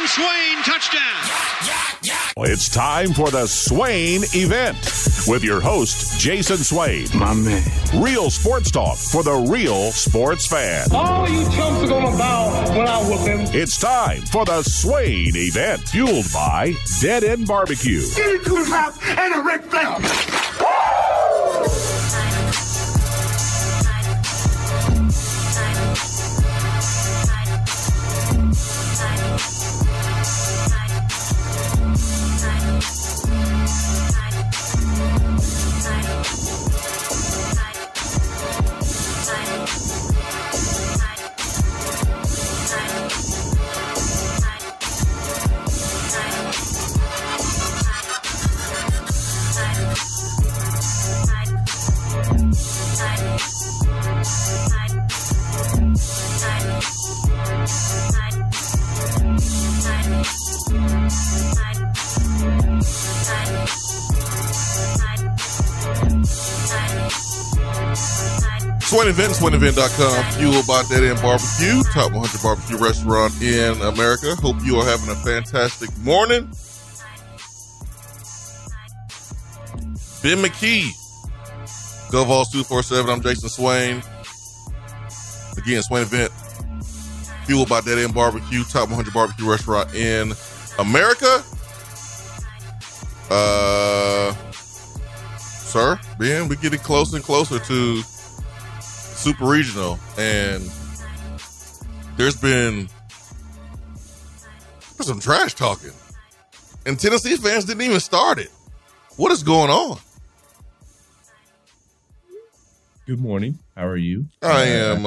Jason Swain, touchdown. It's time for the Swain Event with your host, Jason Swain. My man. Real sports talk for the real sports fan. All you chumps are going to bow when I whoop him. It's time for the Swain Event, fueled by Dead End Barbecue. Get into his house and a Rick Barnes. Swain Event, SwainEvent.com, fueled by Dead End Barbecue, top 100 barbecue restaurant in America. Hope you are having a fantastic morning. Ben McKee, GoVols247, I'm Jason Swain. Again, Swain Event, fueled by Dead End Barbecue, top 100 barbecue restaurant in America. Sir, Ben, we're getting closer and closer to Super Regional, and there's been some trash talking, and Tennessee fans didn't even start it. What is going on? Good morning. How are you? I'm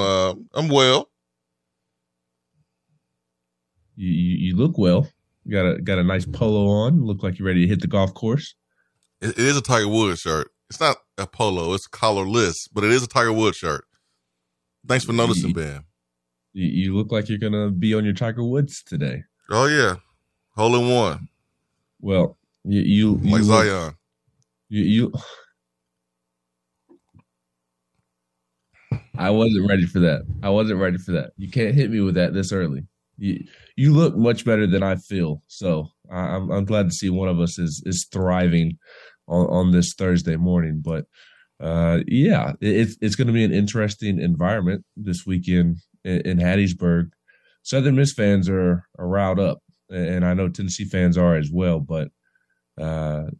well. You look well. You got a nice polo on. Look like you're ready to hit the golf course. It is a Tiger Woods shirt. It's not a polo. It's collarless, but it is a Tiger Woods shirt. Thanks for noticing, Ben. You look like you're going to be on your Tiger Woods today. Oh, yeah. Hole in one. Well, you like Zion. Look, I wasn't ready for that. You can't hit me with that this early. You look much better than I feel. So I'm glad to see one of us is thriving on this Thursday morning. But it's going to be an interesting environment this weekend in Hattiesburg. Southern Miss fans are riled up, and I know Tennessee fans are as well, but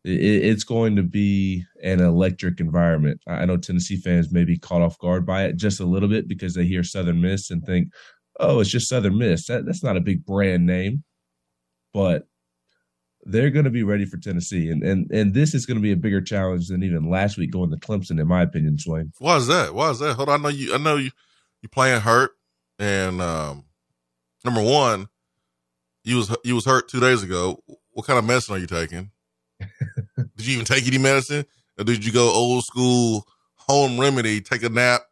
it's going to be an electric environment. I know Tennessee fans may be caught off guard by it just a little bit because they hear Southern Miss and think, oh, it's just Southern Miss. That's not a big brand name. But they're going to be ready for Tennessee, and this is going to be a bigger challenge than even last week going to Clemson, in my opinion, Swain. Why is that? Hold on, I know you playing hurt, and number one, you was hurt 2 days ago. What kind of medicine are you taking? Did you even take any medicine, or did you go old school home remedy? Take a nap,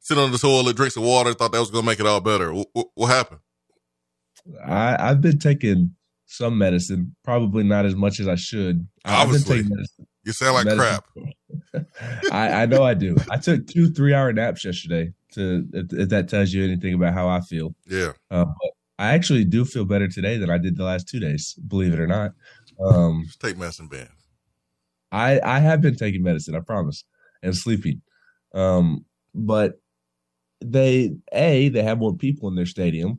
sit on the toilet, drink some water. Thought that was going to make it all better. What happened? I've been taking some medicine, probably not as much as I should. Obviously, you sound like medicine crap. I know I do. I took 2 3-hour naps yesterday, if that tells you anything about how I feel. Yeah. But I actually do feel better today than I did the last 2 days, believe it or not. Just take medicine, Ben. I have been taking medicine, I promise, and sleeping. But they have more people in their stadium.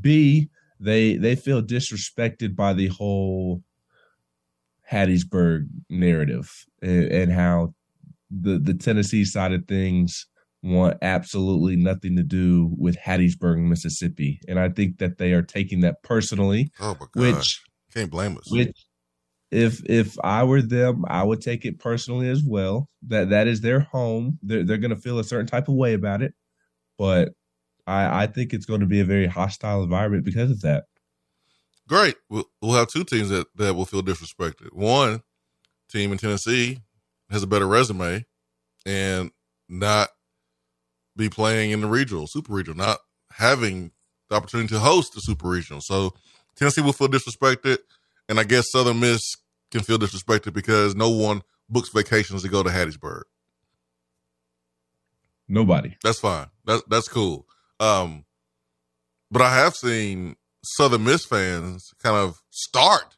B, They feel disrespected by the whole Hattiesburg narrative and how the Tennessee side of things want absolutely nothing to do with Hattiesburg, Mississippi. And I think that they are taking that personally. Oh, my God. Which, can't blame us. Which, if I were them, I would take it personally as well. That is their home. They're going to feel a certain type of way about it. But I think it's going to be a very hostile environment because of that. Great. We'll have two teams that will feel disrespected. One team in Tennessee has a better resume and not be playing in the regional, super regional, not having the opportunity to host the super regional. So Tennessee will feel disrespected, and I guess Southern Miss can feel disrespected because no one books vacations to go to Hattiesburg. Nobody. That's fine. That's cool. But I have seen Southern Miss fans kind of start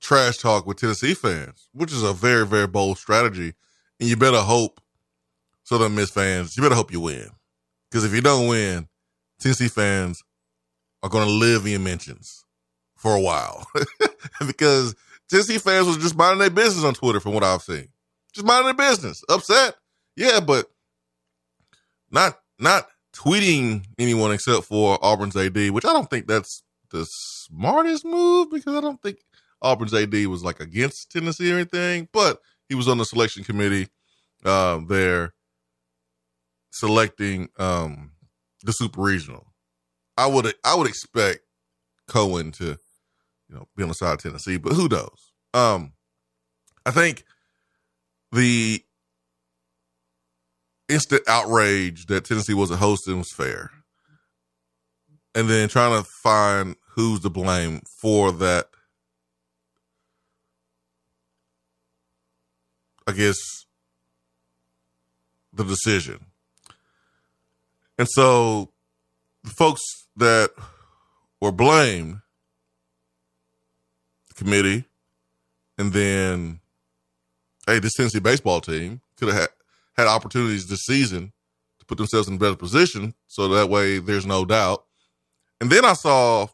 trash talk with Tennessee fans, which is a very, very bold strategy. And you better hope, Southern Miss fans, you better hope you win. Because if you don't win, Tennessee fans are going to live in mentions for a while. Because Tennessee fans was just minding their business on Twitter, from what I've seen. Just minding their business. Upset. Yeah, but not tweeting anyone except for Auburn's AD, which I don't think that's the smartest move, because I don't think Auburn's AD was like against Tennessee or anything, but he was on the selection committee there selecting the super regional. I would expect Cohen to, you know, be on the side of Tennessee, but who knows? I think the instant outrage that Tennessee wasn't hosting was fair. And then trying to find who's to blame for that, I guess, the decision. And so the folks that were blamed, the committee, and then, hey, this Tennessee baseball team could have had opportunities this season to put themselves in a better position, so that way there's no doubt. And then I saw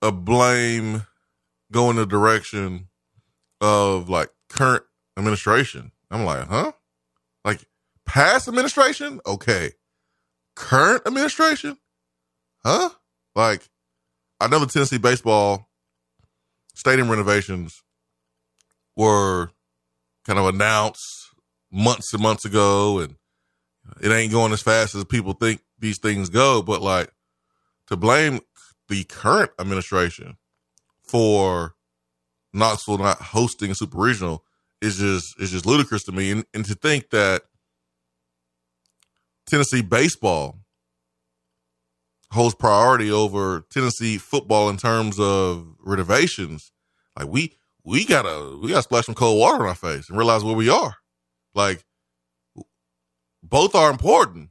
a blame go in the direction of, like, current administration. I'm like, huh? Like, past administration? Okay. Current administration? Huh? Like, I know the Tennessee baseball stadium renovations were kind of announced months and months ago, and it ain't going as fast as people think these things go, but, like, to blame the current administration for Knoxville not hosting a super regional is just ludicrous to me. And to think that Tennessee baseball holds priority over Tennessee football in terms of renovations, like, we gotta splash some cold water in our face and realize where we are. Like, both are important,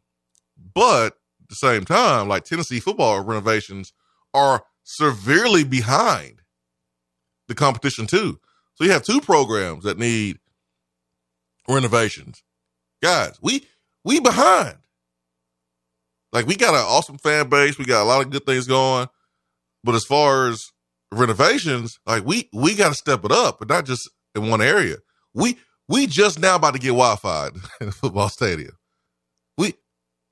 but at the same time, like, Tennessee football renovations are severely behind the competition too. So you have two programs that need renovations. Guys, we behind. Like, we got an awesome fan base. We got a lot of good things going. But as far as renovations, like, we got to step it up, but not just in one area. We just now about to get Wi-Fi in the football stadium.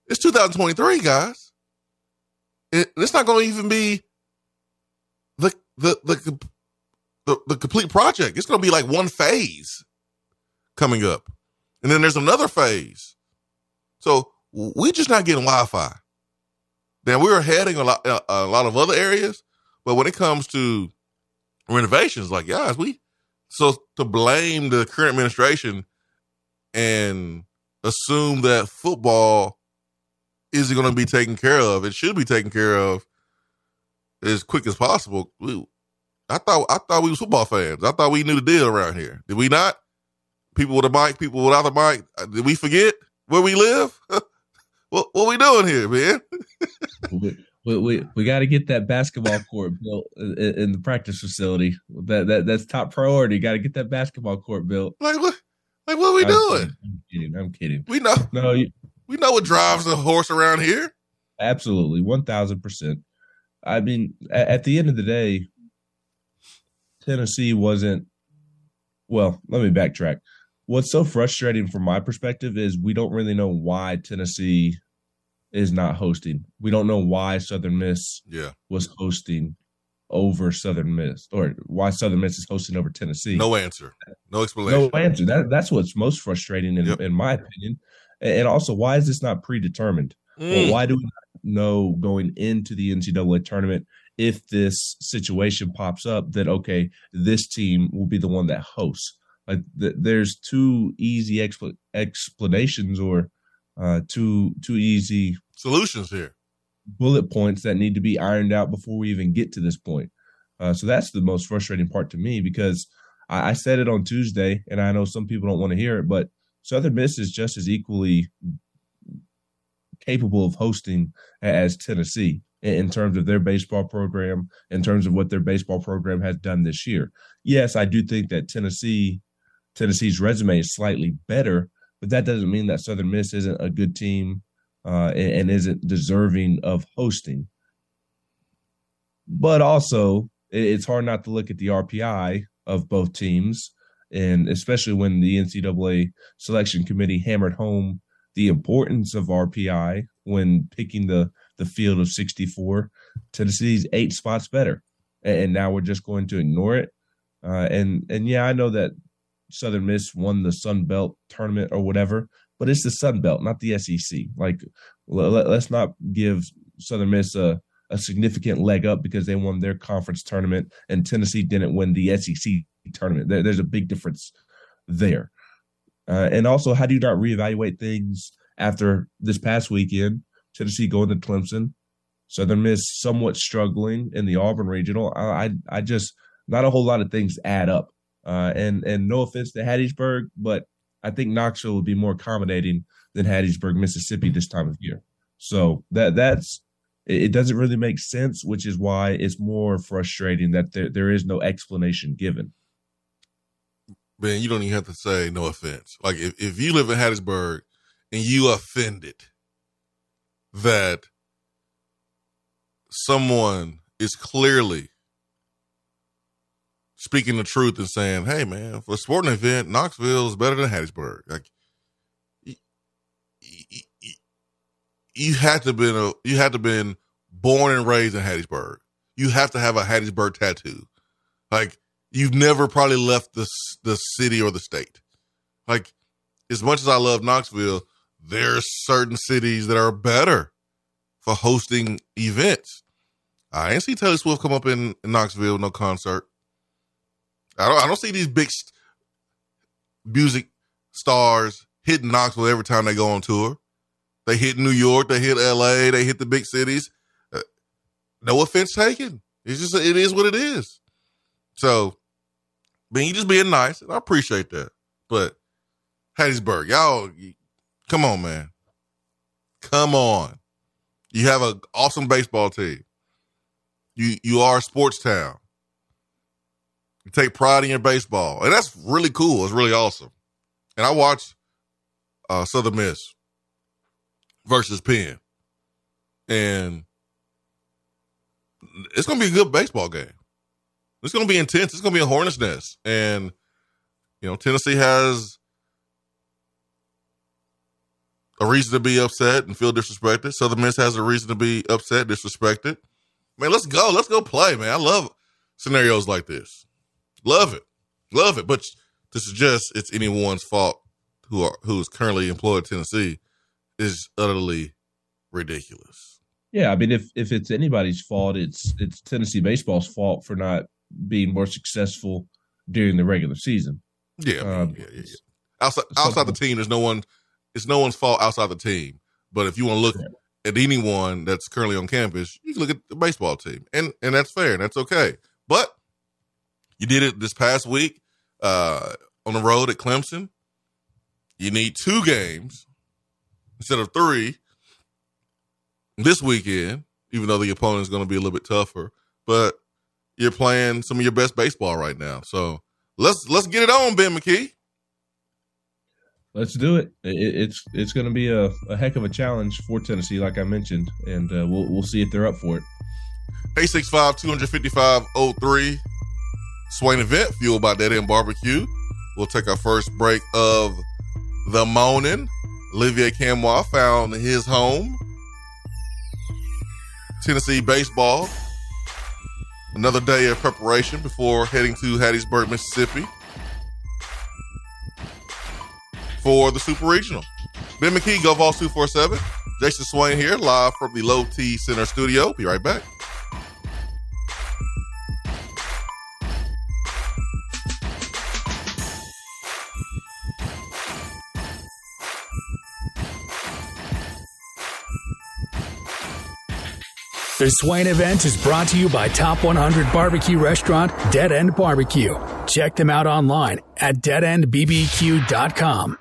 It's 2023, guys. It's not going to even be the complete project. It's going to be like one phase coming up, and then there's another phase. So we just not getting Wi-Fi. Now, we're heading a lot of other areas. But when it comes to renovations, like, guys, so to blame the current administration and assume that football isn't going to be taken care of, it should be taken care of as quick as possible. I thought we was football fans. I thought we knew the deal around here. Did we not? People with a mic, people without a mic. Did we forget where we live? What we doing here, man? We got to get that basketball court built in the practice facility. That's top priority. Got to get that basketball court built. What are we doing? I'm kidding. We know. We know what drives the horse around here. Absolutely, 1,000%. I mean, at the end of the day, Tennessee wasn't. Well, let me backtrack. What's so frustrating from my perspective is we don't really know why Tennessee is not hosting. We don't know why Southern Miss was hosting over Southern Miss, or why Southern Miss is hosting over Tennessee. No answer. No explanation. No answer. That's what's most frustrating in my opinion. And also, why is this not predetermined? Well, why do we not know going into the NCAA tournament, if this situation pops up, that, okay, this team will be the one that hosts? Like, there's two easy explanations or two easy solutions here, bullet points that need to be ironed out before we even get to this point. So that's the most frustrating part to me, because I said it on Tuesday, and I know some people don't want to hear it, but Southern Miss is just as equally capable of hosting as Tennessee in terms of their baseball program, in terms of what their baseball program has done this year. Yes, I do think that Tennessee's resume is slightly better, but that doesn't mean that Southern Miss isn't a good team and isn't deserving of hosting. But also, it's hard not to look at the RPI of both teams, and especially when the NCAA selection committee hammered home the importance of RPI when picking the field of 64. Tennessee's 8 spots better, and now we're just going to ignore it. And I know that Southern Miss won the Sun Belt tournament or whatever, but it's the Sun Belt, not the SEC. Like, let's not give Southern Miss a significant leg up because they won their conference tournament and Tennessee didn't win the SEC tournament. There's a big difference there. And also, how do you not reevaluate things after this past weekend? Tennessee going to Clemson, Southern Miss somewhat struggling in the Auburn regional. I just, not a whole lot of things add up. And no offense to Hattiesburg, but I think Knoxville would be more accommodating than Hattiesburg, Mississippi this time of year. So that's, it doesn't really make sense, which is why it's more frustrating that there is no explanation given. Ben, you don't even have to say no offense. Like, if you live in Hattiesburg and you offended that someone is clearly speaking the truth and saying, hey, man, for a sporting event, Knoxville is better than Hattiesburg. Like, you had to been born and raised in Hattiesburg. You have to have a Hattiesburg tattoo. Like, you've never probably left the city or the state. Like, as much as I love Knoxville, there are certain cities that are better for hosting events. I ain't see Taylor Swift come up in Knoxville, no concert. I don't see these big music stars hitting Knoxville every time they go on tour. They hit New York, they hit LA, they hit the big cities. No offense taken. It's just, it is what it is. So, you just being nice, and I appreciate that. But Hattiesburg, y'all, come on, man. Come on. You have an awesome baseball team. You are a sports town. You take pride in your baseball, and that's really cool. It's really awesome. And I watched Southern Miss versus Penn, and it's going to be a good baseball game. It's going to be intense. It's going to be a hornet's nest. And, Tennessee has a reason to be upset and feel disrespected. Southern Miss has a reason to be upset, disrespected. Man, let's go. Let's go play, man. I love scenarios like this. Love it. Love it. But to suggest it's anyone's fault who's currently employed at Tennessee is utterly ridiculous. Yeah, I mean, if it's anybody's fault, it's Tennessee baseball's fault for not being more successful during the regular season. Yeah. Yeah. Outside the team, it's no one's fault outside the team. But if you want to look at anyone that's currently on campus, you can look at the baseball team. And that's fair, and that's okay. But you did it this past week on the road at Clemson. You need 2 games instead of 3 this weekend, even though the opponent's going to be a little bit tougher. But you're playing some of your best baseball right now. So let's get it on, Ben McKee. Let's do it. It's going to be a heck of a challenge for Tennessee, like I mentioned, and we'll see if they're up for it. 865-255-03. Swain event fueled by Dead End Barbecue. We'll take our first break of the morning. Olivier Camois found his home. Tennessee baseball. Another day of preparation before heading to Hattiesburg, Mississippi for the Super Regional. Ben McKee, GoVols247. Jason Swain here, live from the Low T Center studio. Be right back. The Swain event is brought to you by Top 100 barbecue restaurant Dead End Barbecue. Check them out online at deadendbbq.com.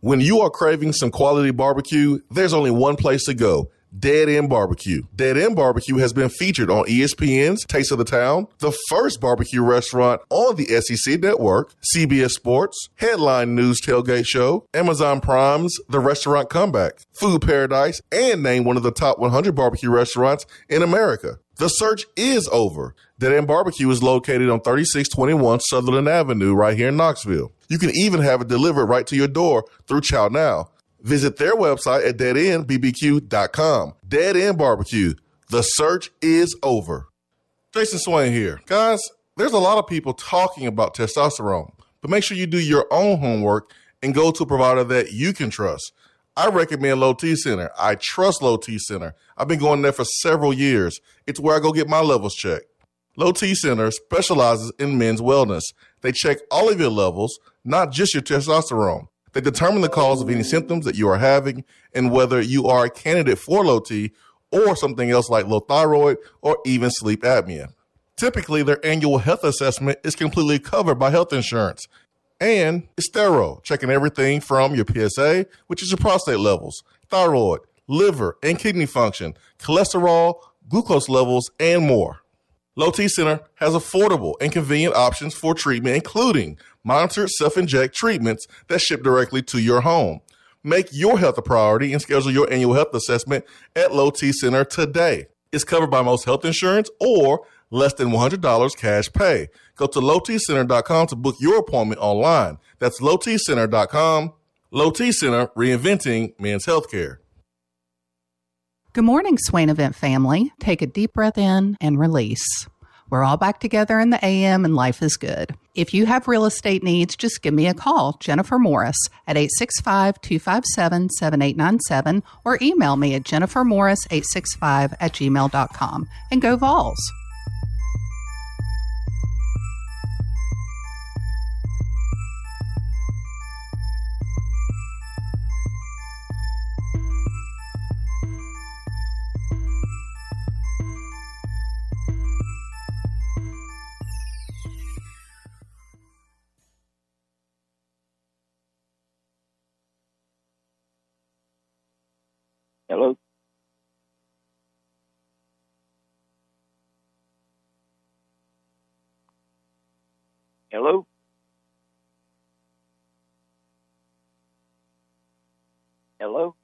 When you are craving some quality barbecue, there's only one place to go. Dead End Barbecue. Dead End Barbecue has been featured on ESPN's Taste of the Town, the first barbecue restaurant on the SEC Network, CBS Sports, Headline News Tailgate Show, Amazon Prime's The Restaurant Comeback, Food Paradise, and named one of the top 100 barbecue restaurants in America. The search is over. Dead End Barbecue is located on 3621 Sutherland Avenue right here in Knoxville. You can even have it delivered right to your door through Chow Now. Visit their website at deadendbbq.com. Dead End Barbecue. The search is over. Jason Swain here. Guys, there's a lot of people talking about testosterone, but make sure you do your own homework and go to a provider that you can trust. I recommend Low T Center. I trust Low T Center. I've been going there for several years. It's where I go get my levels checked. Low T Center specializes in men's wellness. They check all of your levels, not just your testosterone. They determine the cause of any symptoms that you are having and whether you are a candidate for low T or something else like low thyroid or even sleep apnea. Typically, their annual health assessment is completely covered by health insurance, and it's thorough, checking everything from your PSA, which is your prostate levels, thyroid, liver and kidney function, cholesterol, glucose levels, and more. Low T Center has affordable and convenient options for treatment, including monitored self-inject treatments that ship directly to your home. Make your health a priority and schedule your annual health assessment at Low T Center today. It's covered by most health insurance or less than $100 cash pay. Go to lowtcenter.com to book your appointment online. That's lowtcenter.com. Low T Center, reinventing men's healthcare. Good morning, Swain Event family. Take a deep breath in and release. We're all back together in the AM and life is good. If you have real estate needs, just give me a call, Jennifer Morris, at 865-257-7897 or email me at jennifermorris865@gmail.com. And go Vols! Hello? Hello? Hello?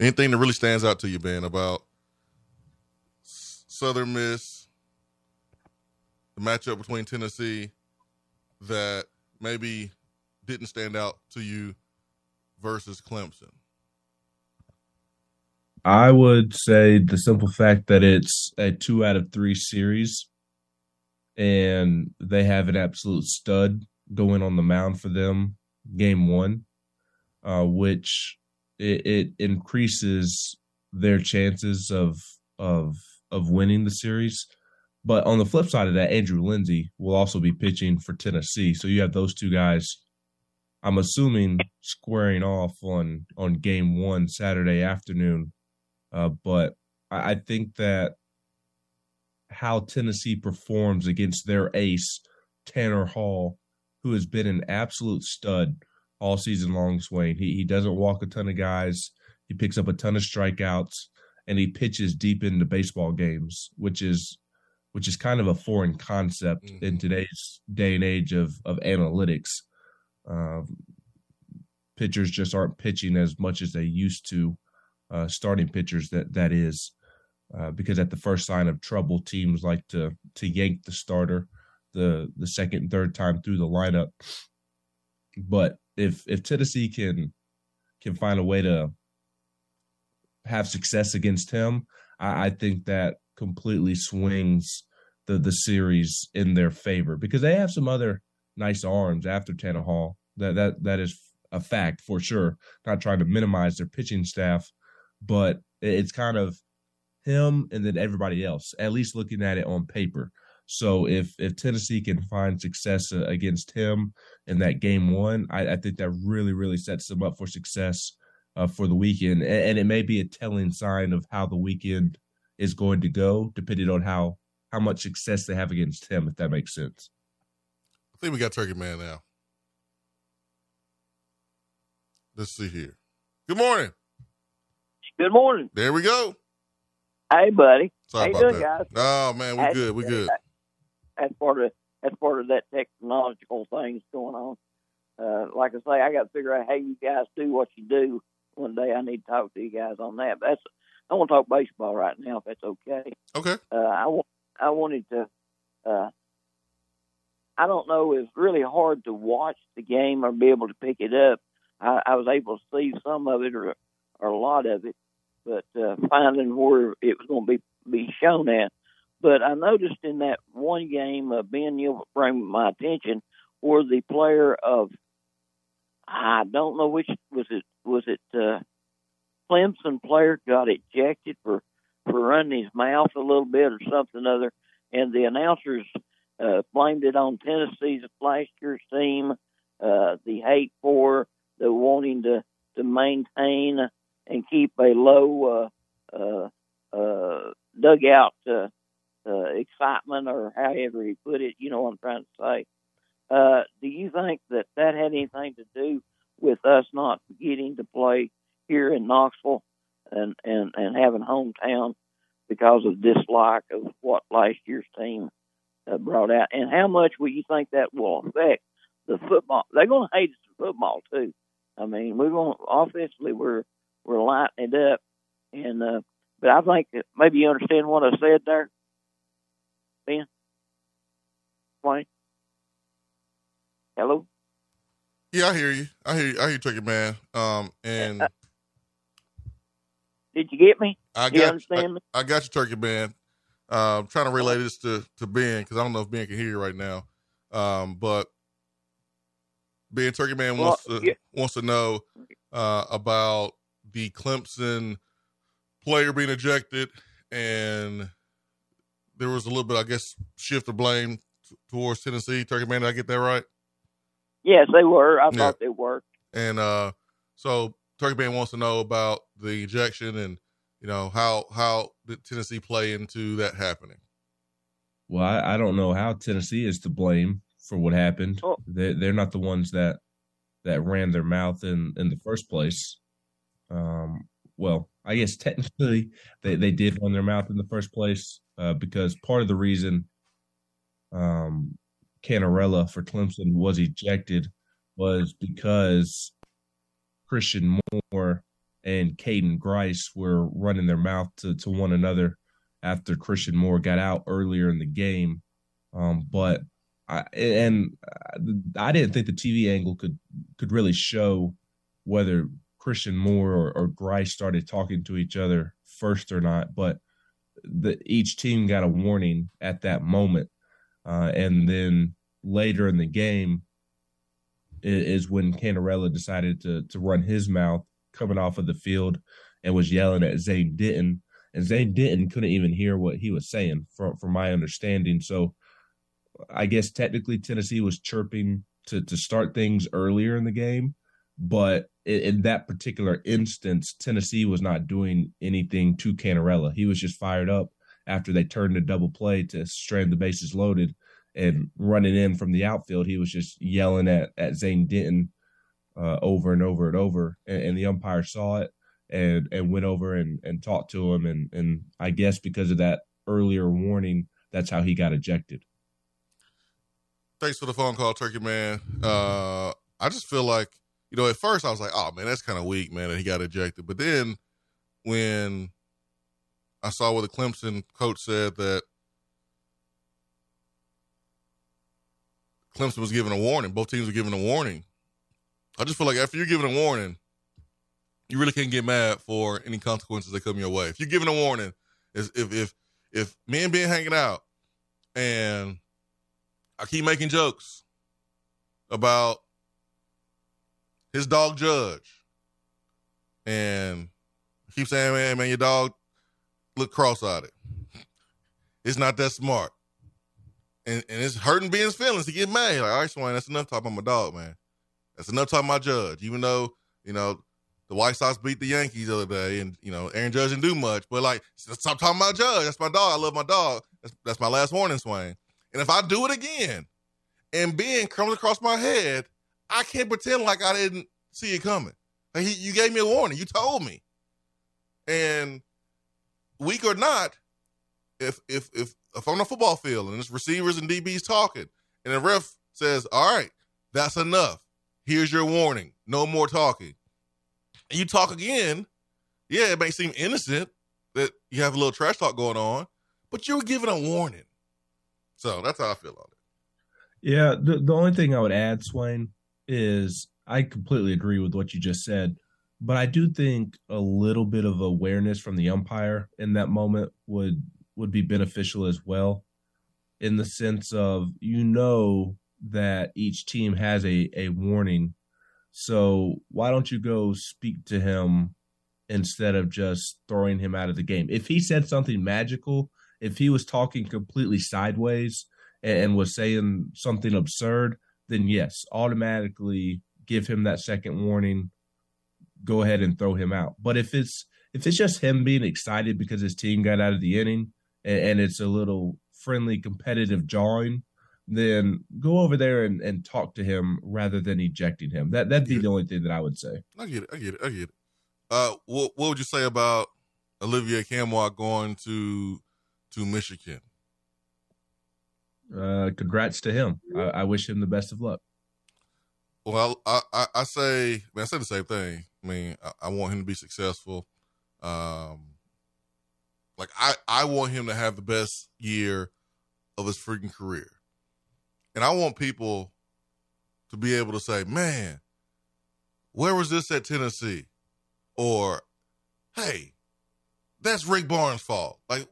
Anything that really stands out to you, Ben, about Southern Miss, the matchup between Tennessee, that maybe didn't stand out to you versus Clemson? I would say the simple fact that it's a 2 out of 3 series, and they have an absolute stud going on the mound for them game one, which – It increases their chances of winning the series. But on the flip side of that, Andrew Lindsey will also be pitching for Tennessee. So you have those two guys, I'm assuming, squaring off on game one Saturday afternoon. But I think that how Tennessee performs against their ace, Tanner Hall, who has been an absolute stud all season long, Swain. He doesn't walk a ton of guys. He picks up a ton of strikeouts, and he pitches deep into baseball games, which is kind of a foreign concept in today's day and age of analytics. pitchers just aren't pitching as much as they used to, starting pitchers that is, because at the first sign of trouble, teams like to yank the starter the second and third time through the lineup. But if Tennessee can find a way to have success against him, I think that completely swings the series in their favor, because they have some other nice arms after Tanner Hall. That is a fact for sure. Not trying to minimize their pitching staff, but it's kind of him and then everybody else, at least looking at it on paper. So if Tennessee can find success against him in that game one, I think that really, really sets them up for success for the weekend. And it may be a telling sign of how the weekend is going to go, depending on how much success they have against him, if that makes sense. I think we got Turkey Man now. Let's see here. Good morning. Good morning. There we go. Hey, buddy. Sorry how you doing, guys? Oh, man, we're good. We're good. That's part of that technological things going on. Like I say, I got to figure out how you guys do what you do. One day I need to talk to you guys on that. But I want to talk baseball right now, if that's okay. Okay. I wanted to I don't know, it's really hard to watch the game or be able to pick it up. I was able to see some of it or a lot of it, but finding where it was going to be shown at. But I noticed in that one game, Ben, you'll bring my attention, where the player of, I don't know which, was it Clemson player got ejected for running his mouth a little bit or something other, and the announcers blamed it on Tennessee's last year's team, the hate for the wanting to maintain and keep a low dugout excitement, or however he put it. You know what I'm trying to say. Do you think that had anything to do with us not getting to play here in Knoxville and having hometown because of dislike of what last year's team brought out? And how much will you think that will affect the football? They're going to hate us in football, too. I mean, we're going to, offensively, we're lighting it up. And but I think that maybe you understand what I said there, Ben? Wayne? Hello? Yeah, I hear you. I hear you, Turkey Man. And did you get me? Do you understand me? I got you, Turkey Man. I'm trying to relate this to Ben, because I don't know if Ben can hear you right now. But Ben, Turkey Man wants to know about the Clemson player being ejected, and there was a little bit, I guess, shift of blame towards Tennessee. Turkey Man, did I get that right? Yes, they were. I thought they were. And so Turkey Man wants to know about the ejection and, you know, how did Tennessee play into that happening? Well, I don't know how Tennessee is to blame for what happened. Oh. They're not the ones that ran their mouth in the first place. Well, I guess technically they did run their mouth in the first place because part of the reason Cantarella for Clemson was ejected was because Christian Moore and Caden Grice were running their mouth to one another after Christian Moore got out earlier in the game. But I didn't think the TV angle could really show whether Christian Moore or Grice started talking to each other first or not, but each team got a warning at that moment. And then later in the game is when Cantarella decided to run his mouth coming off of the field and was yelling at Zane Denton, and Zane Denton couldn't even hear what he was saying from my understanding. So I guess technically Tennessee was chirping to start things earlier in the game, but in that particular instance, Tennessee was not doing anything to Cantarella. He was just fired up after they turned a double play to strand the bases loaded and running in from the outfield. He was just yelling at Zane Denton over and over and over, and the umpire saw it and went over and talked to him, and I guess because of that earlier warning, that's how he got ejected. Thanks for the phone call, Turkey Man. I just feel like, you know, at first I was like, oh man, that's kind of weak, man, and he got ejected. But then when I saw what the Clemson coach said, that Clemson was given a warning, both teams were given a warning. I just feel like after you're given a warning, you really can't get mad for any consequences that come your way. If you're given a warning, if me and Ben hanging out and I keep making jokes about his dog Judge and keep saying, man, your dog look cross-eyed. It's not that smart. And it's hurting Ben's feelings to get mad. Like, all right, Swain, that's enough talking about my dog, man. That's enough talking about Judge. Even though, you know, the White Sox beat the Yankees the other day, and, you know, Aaron Judge didn't do much. But, like, stop talking about Judge. That's my dog. I love my dog. That's my last warning, Swain. And if I do it again and Ben comes across my head, I can't pretend like I didn't see it coming. Like, you gave me a warning. You told me. And weak or not, if I'm on a football field and it's receivers and DBs talking and the ref says, all right, that's enough. Here's your warning. No more talking. And you talk again. Yeah, it may seem innocent that you have a little trash talk going on, but you're given a warning. So that's how I feel on it. Yeah, the only thing I would add, Swain, is I completely agree with what you just said, but I do think a little bit of awareness from the umpire in that moment would be beneficial as well, in the sense of, you know, that each team has a warning. So why don't you go speak to him instead of just throwing him out of the game? If he said something magical, if he was talking completely sideways and was saying something absurd, then yes, automatically give him that second warning. Go ahead and throw him out. But if it's just him being excited because his team got out of the inning and it's a little friendly, competitive jawing, then go over there and talk to him rather than ejecting him. That'd be the only thing that I would say. I get it. What would you say about Olivier Camois going to Michigan? Congrats to him. I wish him the best of luck. Well, I say the same thing. I mean, I want him to be successful. Like, I want him to have the best year of his freaking career. And I want people to be able to say, man, where was this at Tennessee? Or, hey, that's Rick Barnes' fault. Like,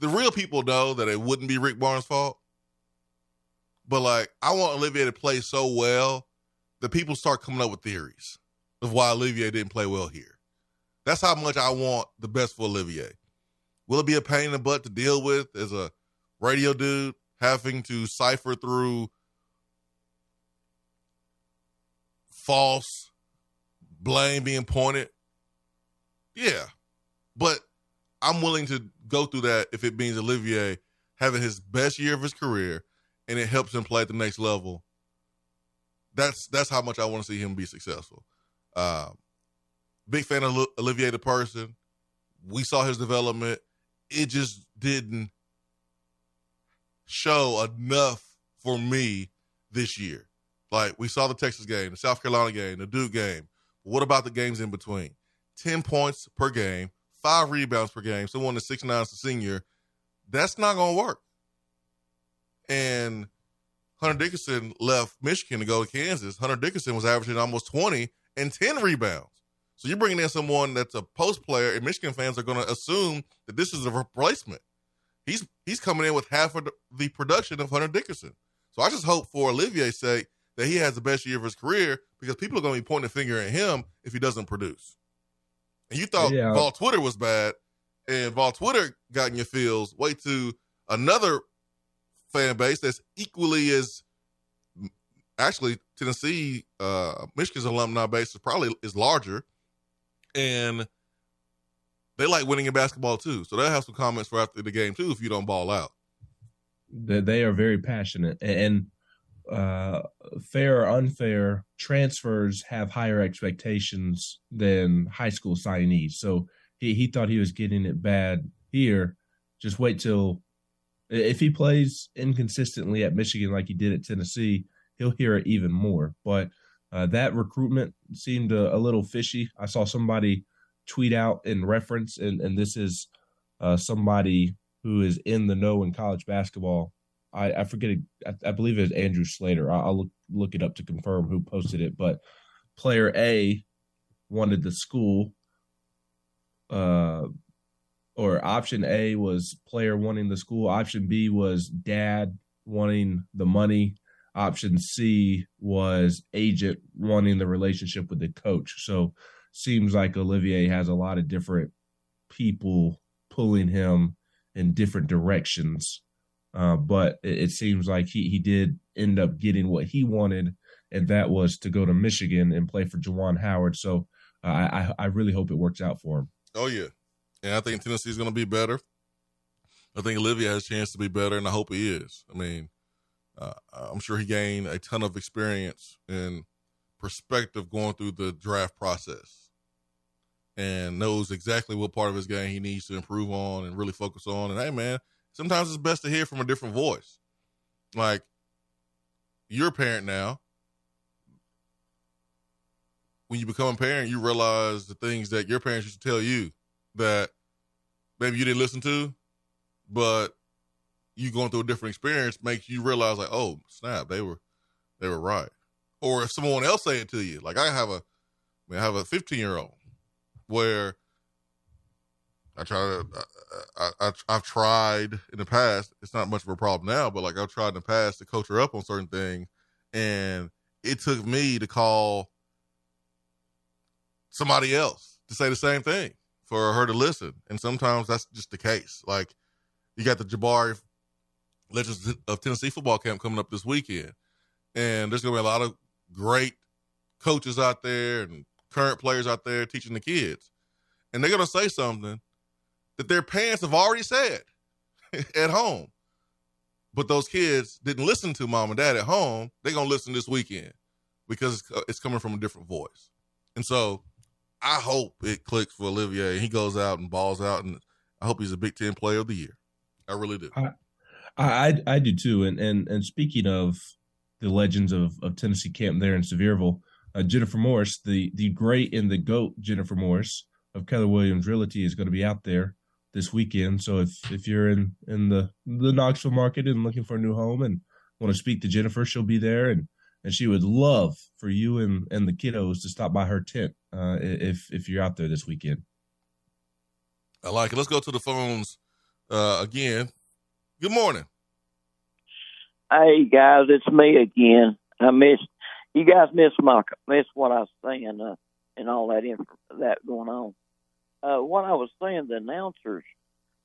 the real people know that it wouldn't be Rick Barnes' fault. But, like, I want Olivier to play so well that people start coming up with theories of why Olivier didn't play well here. That's how much I want the best for Olivier. Will it be a pain in the butt to deal with as a radio dude having to cipher through false blame being pointed? Yeah, but I'm willing to go through that if it means Olivier having his best year of his career and it helps him play at the next level. That's how much I want to see him be successful. Big fan of Olivier the person. We saw his development. It just didn't show enough for me this year. Like, we saw the Texas game, the South Carolina game, the Duke game. What about the games in between? 10 points per game, 5 rebounds per game, someone that's 6'9" a senior. That's not going to work. And Hunter Dickinson left Michigan to go to Kansas. Hunter Dickinson was averaging almost 20 and 10 rebounds. So you're bringing in someone that's a post player, and Michigan fans are going to assume that this is a replacement. He's coming in with half of the production of Hunter Dickinson. So I just hope for Olivier's sake that he has the best year of his career, because people are going to be pointing a finger at him if he doesn't produce. And you thought Vol Twitter was bad, and Vol Twitter got in your feels way to another fan base that's equally as, actually, Tennessee, Michigan's alumni base is probably larger, and they like winning in basketball too. So they'll have some comments for after the game too if you don't ball out. They are very passionate, and fair or unfair, transfers have higher expectations than high school signees. So he thought he was getting it bad here. Just wait till, if he plays inconsistently at Michigan like he did at Tennessee, he'll hear it even more. But That recruitment seemed a little fishy. I saw somebody tweet out in reference, and this is somebody who is in the know in college basketball. I forget it. I believe it was Andrew Slater. I'll look it up to confirm who posted it. But player A wanted the school, or option A was player wanting the school. Option B was dad wanting the money. Option C was agent wanting the relationship with the coach. So seems like Olivier has a lot of different people pulling him in different directions. But it seems like he did end up getting what he wanted, and that was to go to Michigan and play for Juwan Howard. So I really hope it works out for him. Oh, yeah. And I think Tennessee's going to be better. I think Olivier has a chance to be better, and I hope he is. I mean, I'm sure he gained a ton of experience and perspective going through the draft process and knows exactly what part of his game he needs to improve on and really focus on. And, hey, man, sometimes it's best to hear from a different voice. Like, you're a parent now. When you become a parent, you realize the things that your parents used to tell you that maybe you didn't listen to, but you going through a different experience makes you realize, like, oh, snap, they were right. Or if someone else say it to you, like I have a 15-year-old where I've tried in the past. It's not much of a problem now, but like I've tried in the past to coach her up on certain things. And it took me to call somebody else to say the same thing for her to listen. And sometimes that's just the case. Like you got the Jabari Legends of Tennessee football camp coming up this weekend. And there's going to be a lot of great coaches out there and current players out there teaching the kids. And they're going to say something that their parents have already said at home. But those kids didn't listen to mom and dad at home. They're going to listen this weekend because it's coming from a different voice. And so I hope it clicks for Olivier and he goes out and balls out. And I hope he's a Big Ten player of the year. I really do. I do too. And speaking of the legends of Tennessee camp there in Sevierville, Jennifer Morris, the great and the GOAT Jennifer Morris of Keller Williams Realty is going to be out there this weekend. So if you're in the Knoxville market and looking for a new home and want to speak to Jennifer, she'll be there, and she would love for you and the kiddos to stop by her tent if you're out there this weekend. I like it. Let's go to the phones again. Good morning. Hey guys, it's me again. You guys missed what I was saying and all that that going on. What I was saying, the announcers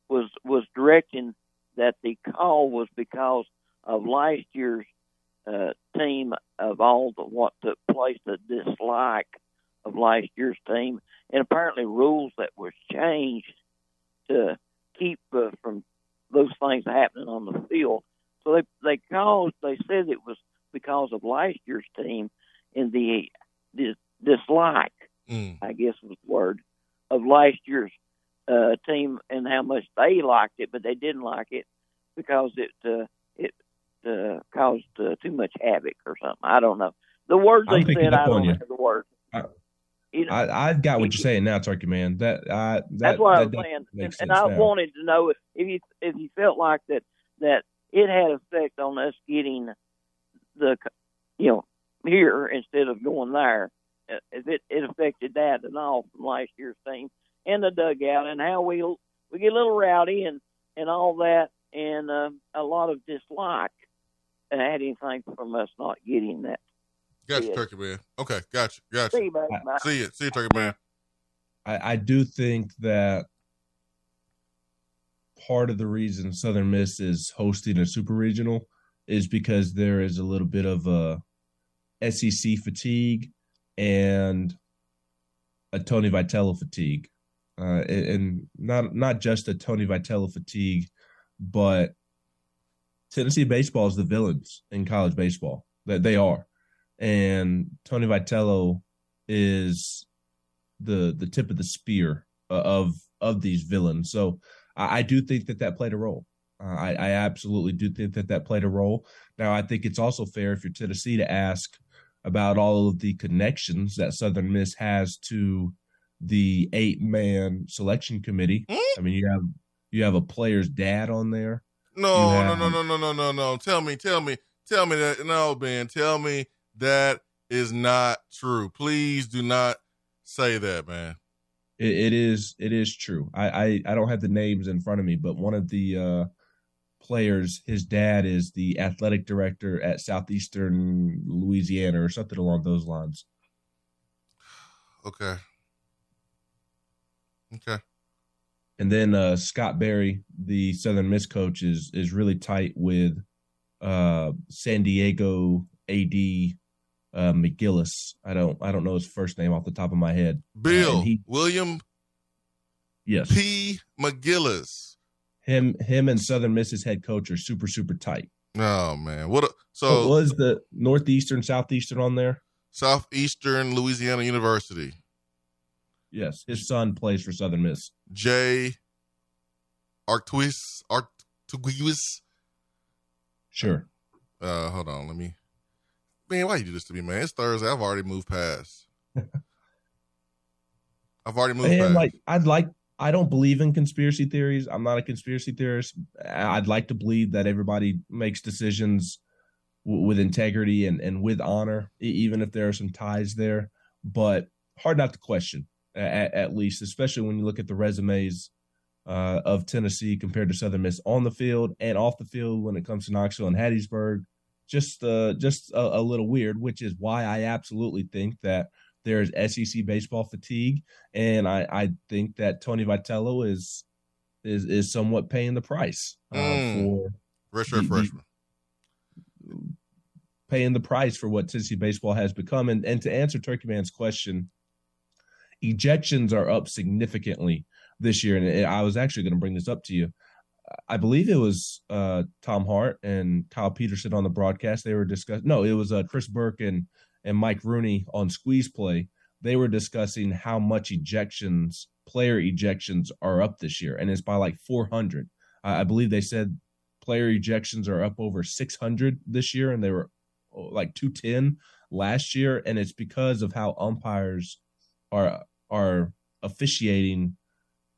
was directing that the call was because of last year's team of all what took place, the dislike of last year's team, and apparently rules that were changed to keep from those things happening on the field. So they said it was because of last year's team and the dislike, I guess was the word, of last year's team and how much they liked it, but they didn't like it because it caused too much havoc or something. I don't know. The words they said, I don't know the words. I got what you're saying now, Turkey Man. That's what I was saying, and I wanted to know if you felt like that it had effect on us getting the, here instead of going there. If it affected that and all from last year's team and the dugout and how we get a little rowdy and all that and a lot of dislike and had anything from us not getting that. Gotcha, Turkey Man. Okay, gotcha. See you, man. See you, Turkey Man. I do think that part of the reason Southern Miss is hosting a super regional is because there is a little bit of a SEC fatigue and a Tony Vitello fatigue, and not just a Tony Vitello fatigue, but Tennessee baseball is the villains in college baseball. That they are, and Tony Vitello is the tip of the spear of these villains. So I do think that played a role. I absolutely do think that played a role. Now I think it's also fair if you're Tennessee to ask, about all of the connections that Southern Miss has to the 8-man selection committee. I mean, you have a player's dad on there. No. Tell me that. No, Ben, tell me that is not true. Please do not say that, man. It is true. I don't have the names in front of me, but one of the players, his dad is the athletic director at Southeastern Louisiana or something along those lines. Okay. And then Scott Barry, the Southern Miss coach, is really tight with San Diego AD McGillis. I don't know his first name off the top of my head. William. Yes. P. McGillis. Him and Southern Miss's head coach are super, super tight. Oh man, so was the Southeastern on there? Southeastern Louisiana University. Yes, his son plays for Southern Miss. Jay Artigues. Sure. Hold on, let me. Man, why you do this to me, man? It's Thursday. I've already moved past. Past. I don't believe in conspiracy theories. I'm not a conspiracy theorist. I'd like to believe that everybody makes decisions with integrity and with honor, even if there are some ties there. But hard not to question, at least, especially when you look at the resumes of Tennessee compared to Southern Miss on the field and off the field when it comes to Knoxville and Hattiesburg. Just a little weird, which is why I absolutely think that there is SEC baseball fatigue, and I think that Tony Vitello is somewhat paying the price for what Tennessee baseball has become. And to answer Turkey Man's question, ejections are up significantly this year, and I was actually going to bring this up to you. I believe it was Tom Hart and Kyle Peterson on the broadcast. They were discussing – no, it was Chris Burke and Mike Rooney on Squeeze Play. They were discussing how much ejections, player ejections, are up this year, and it's by like 400. I believe they said player ejections are up over 600 this year, and they were like 210 last year, and it's because of how umpires are officiating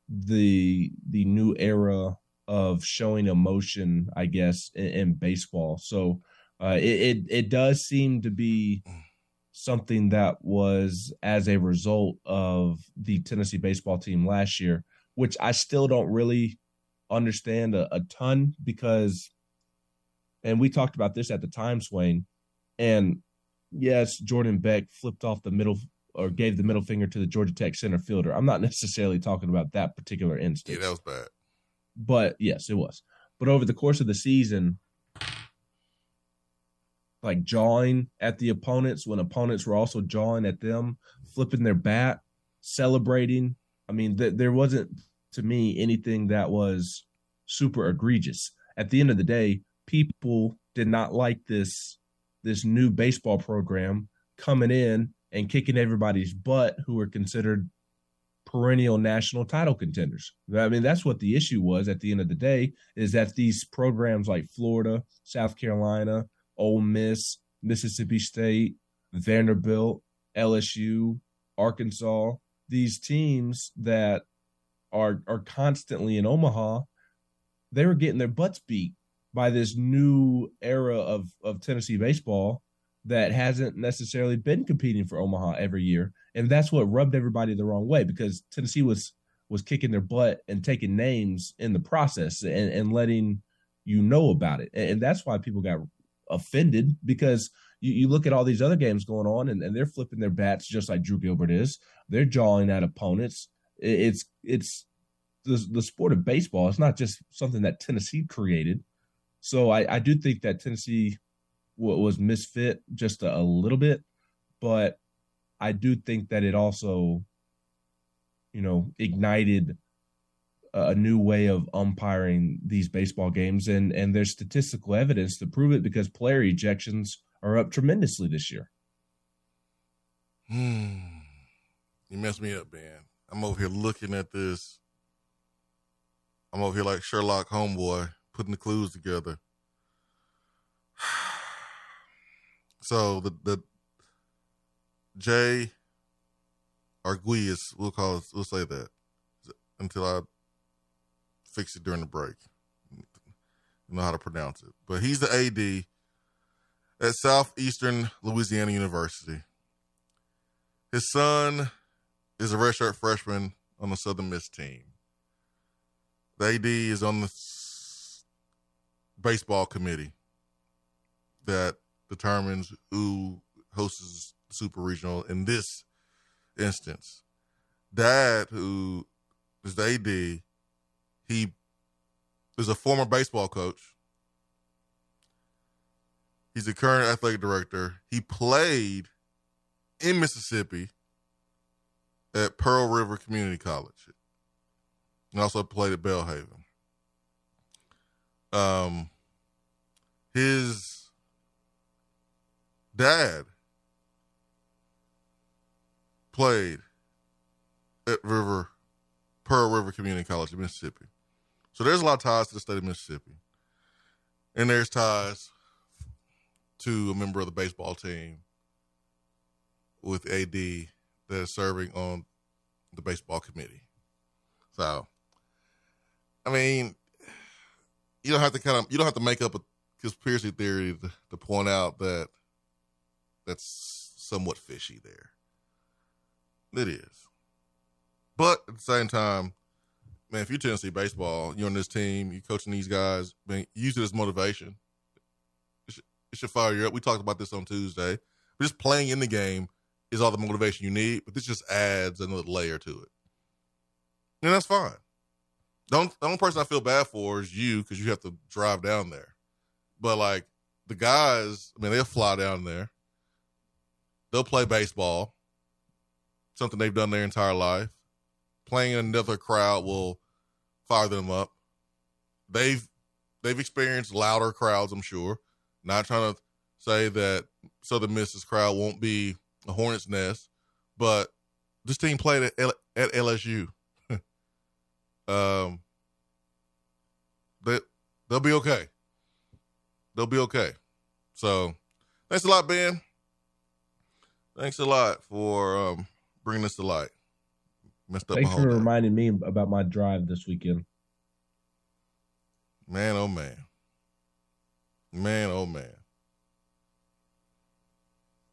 the new era of showing emotion, I guess, in baseball. So it does seem to be something that was as a result of the Tennessee baseball team last year, which I still don't really understand a ton because, and we talked about this at the time, Swain, and yes, Jordan Beck flipped off the middle or gave the middle finger to the Georgia Tech center fielder. I'm not necessarily talking about that particular instance. Yeah, that was bad. But yes, it was. But over the course of the season, like jawing at the opponents when opponents were also jawing at them, flipping their bat, celebrating. I mean, there wasn't, to me, anything that was super egregious. At the end of the day, people did not like this new baseball program coming in and kicking everybody's butt who were considered perennial national title contenders. I mean, that's what the issue was at the end of the day, is that these programs like Florida, South Carolina, Ole Miss, Mississippi State, Vanderbilt, LSU, Arkansas, these teams that are constantly in Omaha, they were getting their butts beat by this new era of Tennessee baseball that hasn't necessarily been competing for Omaha every year. And that's what rubbed everybody the wrong way, because Tennessee was kicking their butt and taking names in the process and letting you know about it. And that's why people got offended, because you look at all these other games going on and they're flipping their bats just like Drew Gilbert is. They're jawing at opponents. It's the sport of baseball. It's not just something that Tennessee created. So I do think that Tennessee was misfit just a little bit, but I do think that it also, you know, ignited a new way of umpiring these baseball games, and there's statistical evidence to prove it, because player ejections are up tremendously this year. You messed me up, man. I'm over here looking at this. I'm over here like Sherlock Homeboy, putting the clues together. So the Jay Artigues. We'll say that until I fix it during the break. Know how to pronounce it, but he's the AD at Southeastern Louisiana University. His son is a redshirt freshman on the Southern Miss team. The AD is on the baseball committee that determines who hosts the Super Regional in this instance. Dad, who is the AD, he is a former baseball coach. He's the current athletic director. He played in Mississippi at Pearl River Community College and also played at Belhaven. His dad played at Pearl River Community College in Mississippi. So there's a lot of ties to the state of Mississippi. And there's ties to a member of the baseball team with AD that is serving on the baseball committee. So, I mean, you don't have to make up a conspiracy theory to point out that that's somewhat fishy there. It is. But at the same time, man, if you're Tennessee baseball, you're on this team, you're coaching these guys, man, use it as motivation. It should fire you up. We talked about this on Tuesday. But just playing in the game is all the motivation you need, but this just adds another layer to it. And that's fine. The only person I feel bad for is you, because you have to drive down there. But, like, the guys, I mean, they'll fly down there. They'll play baseball, something they've done their entire life. Playing in another crowd will fire them up. They've experienced louder crowds, I'm sure. Not trying to say that Southern Miss's crowd won't be a hornet's nest, but this team played at LSU. They'll be okay. They'll be okay. So thanks a lot, Ben. Thanks a lot for bringing this to light. Thanks for reminding me about my drive this weekend. Man, oh, man. Man, oh, man.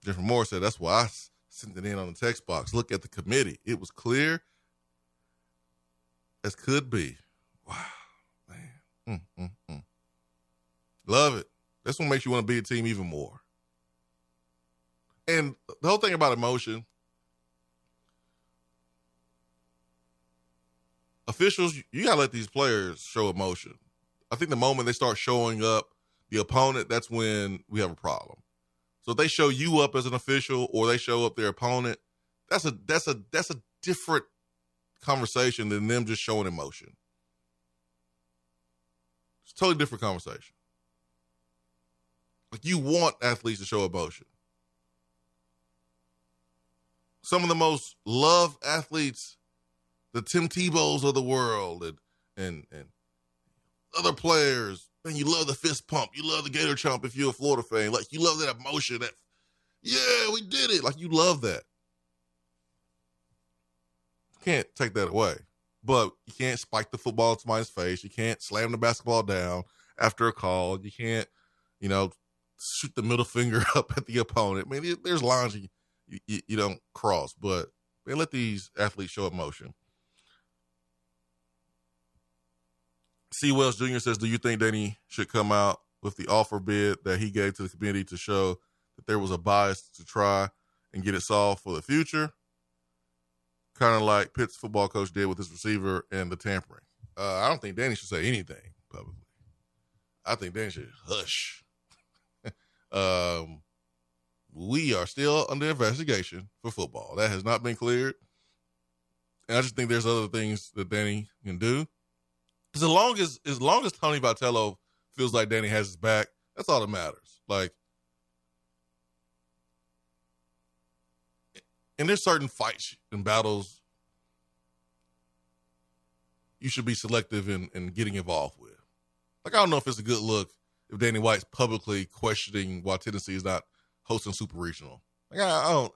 Jennifer Morris said, that's why I sent it in on the text box. Look at the committee. It was clear as could be. Wow, man. Love it. That's what makes you want to be a team even more. And the whole thing about emotion, officials, you got to let these players show emotion. I think the moment they start showing up the opponent, that's when we have a problem. So if they show you up as an official or they show up their opponent, that's a different conversation than them just showing emotion. It's a totally different conversation. Like, you want athletes to show emotion. Some of the most loved athletes, the Tim Tebows of the world and other players. Man, you love the fist pump. You love the Gator Chomp if you're a Florida fan. Like, you love that emotion. That, yeah, we did it. Like, you love that. You can't take that away. But you can't spike the football to my face. You can't slam the basketball down after a call. You can't, shoot the middle finger up at the opponent. I mean, there's lines you don't cross. But, man, let these athletes show emotion. C. Wells Jr. says, do you think Danny should come out with the offer bid that he gave to the committee to show that there was a bias to try and get it solved for the future? Kind of like Pitt's football coach did with his receiver and the tampering. I don't think Danny should say anything publicly. I think Danny should hush. We are still under investigation for football. That has not been cleared. And I just think there's other things that Danny can do. Because as long as Tony Vitello feels like Danny has his back, that's all that matters. Like, and there's certain fights and battles you should be selective in getting involved with. Like, I don't know if it's a good look if Danny White's publicly questioning why Tennessee is not hosting Super Regional. Like, I don't.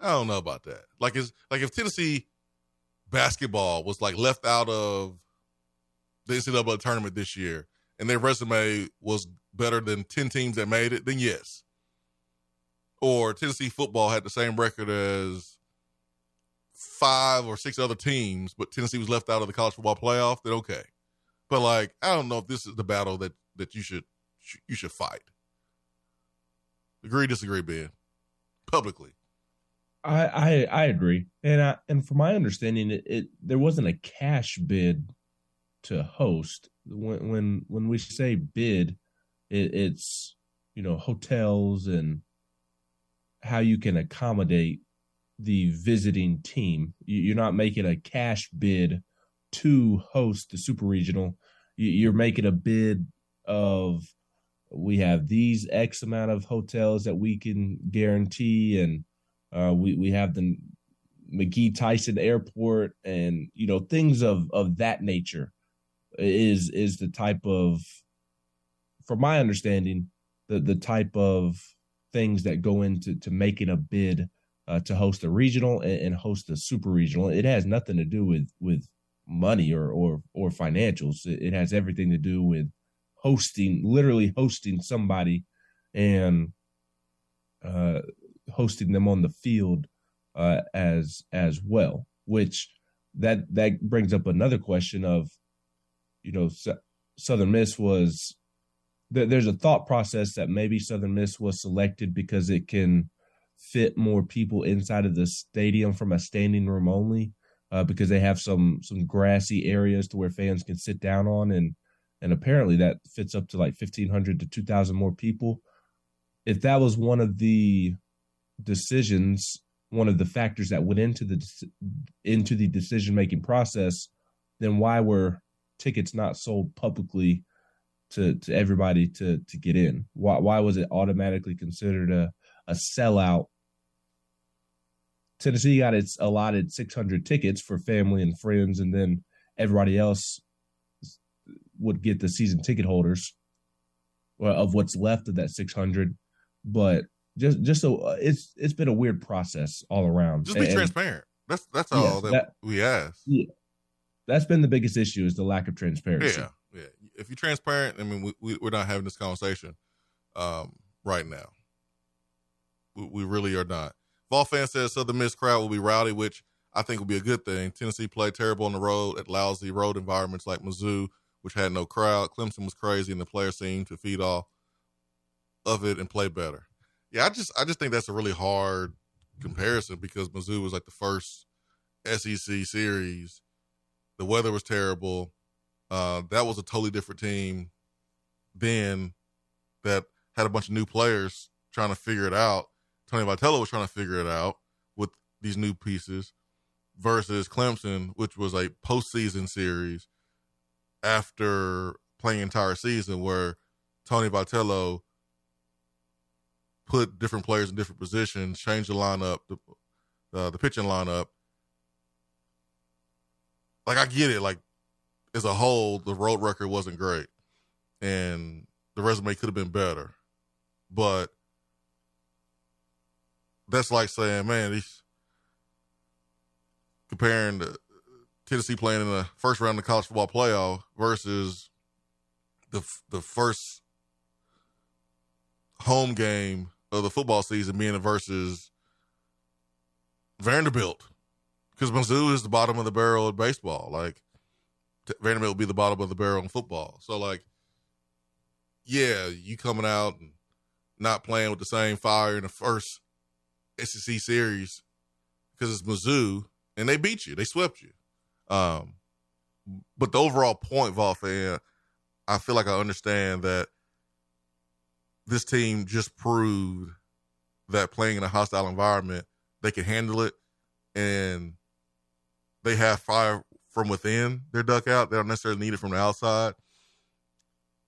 I don't know about that. Like, it's like if Tennessee basketball was like left out of the NCAA tournament this year and their resume was better than 10 teams that made it, then yes. Or Tennessee football had the same record as 5 or 6 other teams, but Tennessee was left out of the college football playoff, then okay. But like, I don't know if this is the battle that you should fight. Agree, disagree, Ben? Publicly. I agree. And from my understanding, it there wasn't a cash bid to host. When we say bid, it's, you know, hotels and how you can accommodate the visiting team. You're not making a cash bid to host the Super Regional. You're making a bid of, we have these X amount of hotels that we can guarantee, and we have the McGee Tyson Airport, and, you know, things of that nature is the type of, from my understanding, the type of things that go into making a bid to host a regional and host a Super Regional. It has nothing to do with money or financials. It has everything to do with hosting somebody and hosting them on the field as well, which that brings up another question of, you know, Southern Miss was, there's a thought process that maybe Southern Miss was selected because it can fit more people inside of the stadium from a standing room only, because they have some grassy areas to where fans can sit down on, and apparently that fits up to like 1,500 to 2,000 more people. If that was one of the decisions, one of the factors that went into the decision-making process, then why were tickets not sold publicly to everybody to get in? Why was it automatically considered a sellout? Tennessee got its allotted 600 tickets for family and friends, and then everybody else would get the season ticket holders of what's left of that 600. But just so it's been a weird process all around. Just be transparent. That's all that we ask. Yeah. That's been the biggest issue, is the lack of transparency. Yeah. If you're transparent, I mean, we're not having this conversation right now. We really are not. Vol fan says Southern Miss crowd will be rowdy, which I think will be a good thing. Tennessee played terrible on the road at lousy road environments like Mizzou, which had no crowd. Clemson was crazy, and the players seemed to feed off of it and play better. Yeah, I just think that's a really hard comparison, because Mizzou was like the first SEC series. The weather was terrible. That was a totally different team then that had a bunch of new players trying to figure it out. Tony Vitello was trying to figure it out with these new pieces, versus Clemson, which was a postseason series after playing entire season, where Tony Vitello put different players in different positions, changed the lineup, the pitching lineup. Like, I get it. Like, as a whole, the road record wasn't great, and the resume could have been better. But that's like saying, man, he's comparing the Tennessee playing in the first round of the college football playoff versus the first home game of the football season being versus Vanderbilt, because Mizzou is the bottom of the barrel in baseball. Like, Vanderbilt will be the bottom of the barrel in football. So, like, yeah, you coming out and not playing with the same fire in the first SEC series because it's Mizzou, and they beat you. They swept you. But the overall point, Vol fan, I feel like I understand that this team just proved that playing in a hostile environment, they can handle it, and they have fire from within their dugout. They don't necessarily need it from the outside.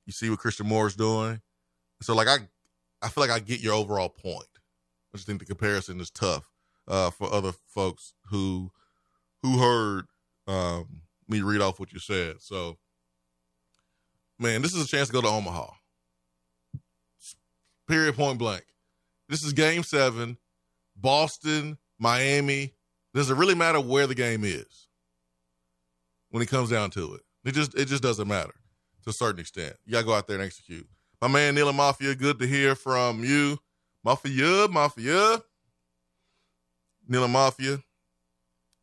You see what Christian Moore is doing. So, like, I feel like I get your overall point. I just think the comparison is tough for other folks who heard me read off what you said. So, man, this is a chance to go to Omaha. Period, point blank. This is Game 7. Boston, Miami. Does it really matter where the game is when it comes down to it? It just doesn't matter to a certain extent. You got to go out there and execute. My man, Neil and Mafia, good to hear from you. Mafia. Neil and Mafia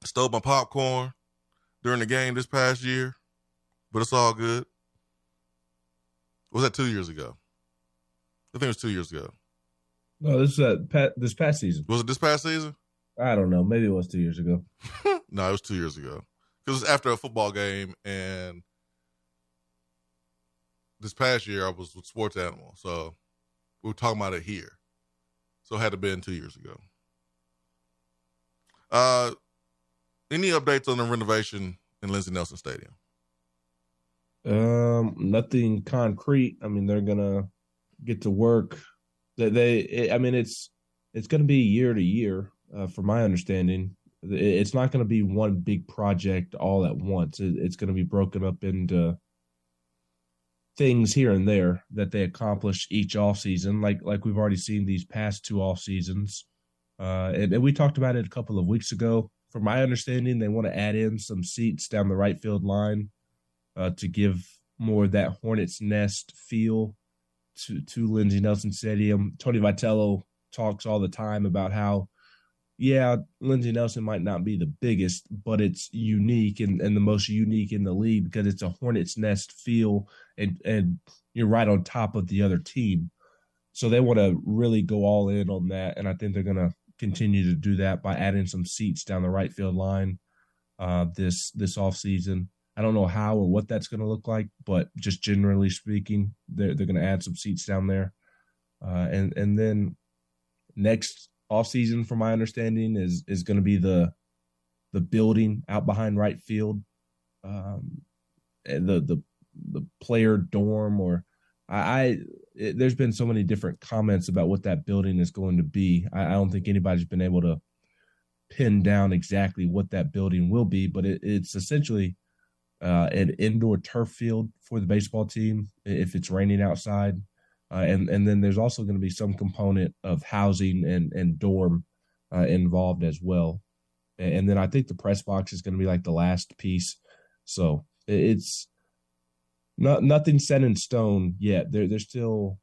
stole my popcorn during the game this past year, but it's all good. Was that 2 years ago? I think it was 2 years ago. No, this is this past season. Was it this past season? I don't know. Maybe it was 2 years ago. No, it was 2 years ago. Because it was after a football game, and this past year I was with Sports Animal. So we were talking about it here. So it had to have been 2 years ago. Any updates on the renovation in Lindsey Nelson Stadium? Nothing concrete. I mean, they're gonna get to work. It's gonna be year to year. From my understanding, it's not gonna be one big project all at once. It's gonna be broken up into things here and there that they accomplish each offseason, like we've already seen these past two off seasons. And we talked about it a couple of weeks ago. From my understanding, they want to add in some seats down the right field line to give more of that Hornets Nest feel to Lindsey Nelson Stadium. Tony Vitello talks all the time about how, Lindsey Nelson might not be the biggest, but it's unique and the most unique in the league because it's a Hornets Nest feel and you're right on top of the other team. So they want to really go all in on that, and I think they're going to continue to do that by adding some seats down the right field line this offseason. I don't know how or what that's going to look like, but just generally speaking, they're going to add some seats down there. And then next offseason, from my understanding, is going to be the building out behind right field, the player dorm. Or there's been so many different comments about what that building is going to be. I don't think anybody's been able to pin down exactly what that building will be, but it's essentially an indoor turf field for the baseball team if it's raining outside. And then there's also going to be some component of housing and dorm involved as well. And then I think the press box is going to be like the last piece. So it's nothing set in stone yet. They're still,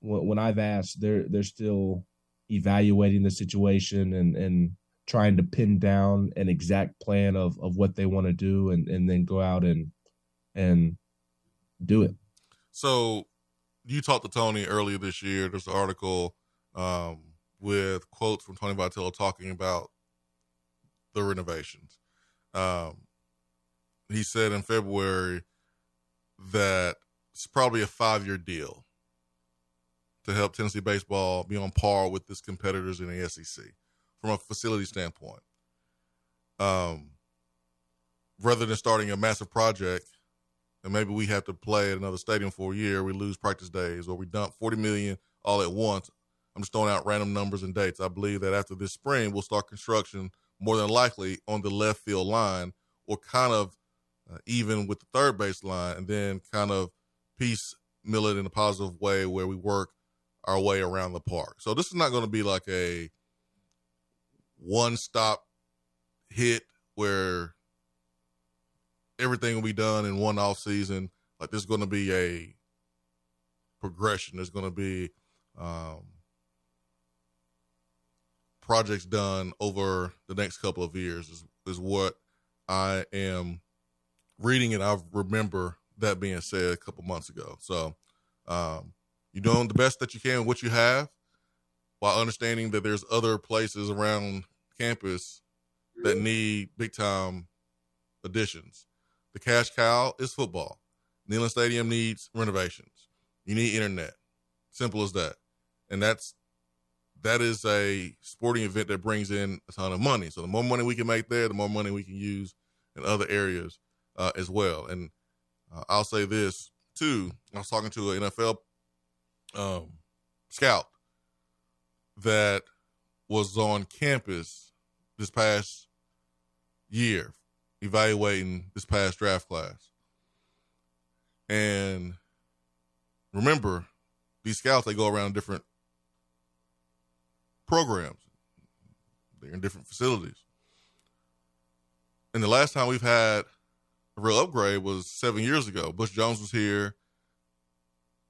when I've asked, they're still evaluating the situation and trying to pin down an exact plan of what they want to do and then go out and do it. So you talked to Tony earlier this year. There's an article with quotes from Tony Vitello talking about the renovations. He said in February that it's probably a 5-year deal to help Tennessee baseball be on par with its competitors in the SEC from a facility standpoint. Rather than starting a massive project and maybe we have to play at another stadium for a year, we lose practice days, or we dump $40 million all at once. I'm just throwing out random numbers and dates. I believe that after this spring, we'll start construction more than likely on the left field line or kind of even with the third base line, and then kind of piecemeal it in a positive way where we work our way around the park. So this is not going to be like a one-stop hit where everything will be done in one off season. Like, there's going to be a progression. There's going to be projects done over the next couple of years is what I am reading, and I remember that being said a couple months ago. So you're doing the best that you can with what you have, while understanding that there's other places around campus that need big-time additions. The cash cow is football. Neyland Stadium needs renovations. You need internet. Simple as that. And that is a sporting event that brings in a ton of money. So the more money we can make there, the more money we can use in other areas as well. And I'll say this too. I was talking to an NFL scout that was on campus this past year, evaluating this past draft class. And remember, these scouts, they go around different programs, They're in different facilities. And the last time we've had a real upgrade was 7 years ago. Bush Jones was here,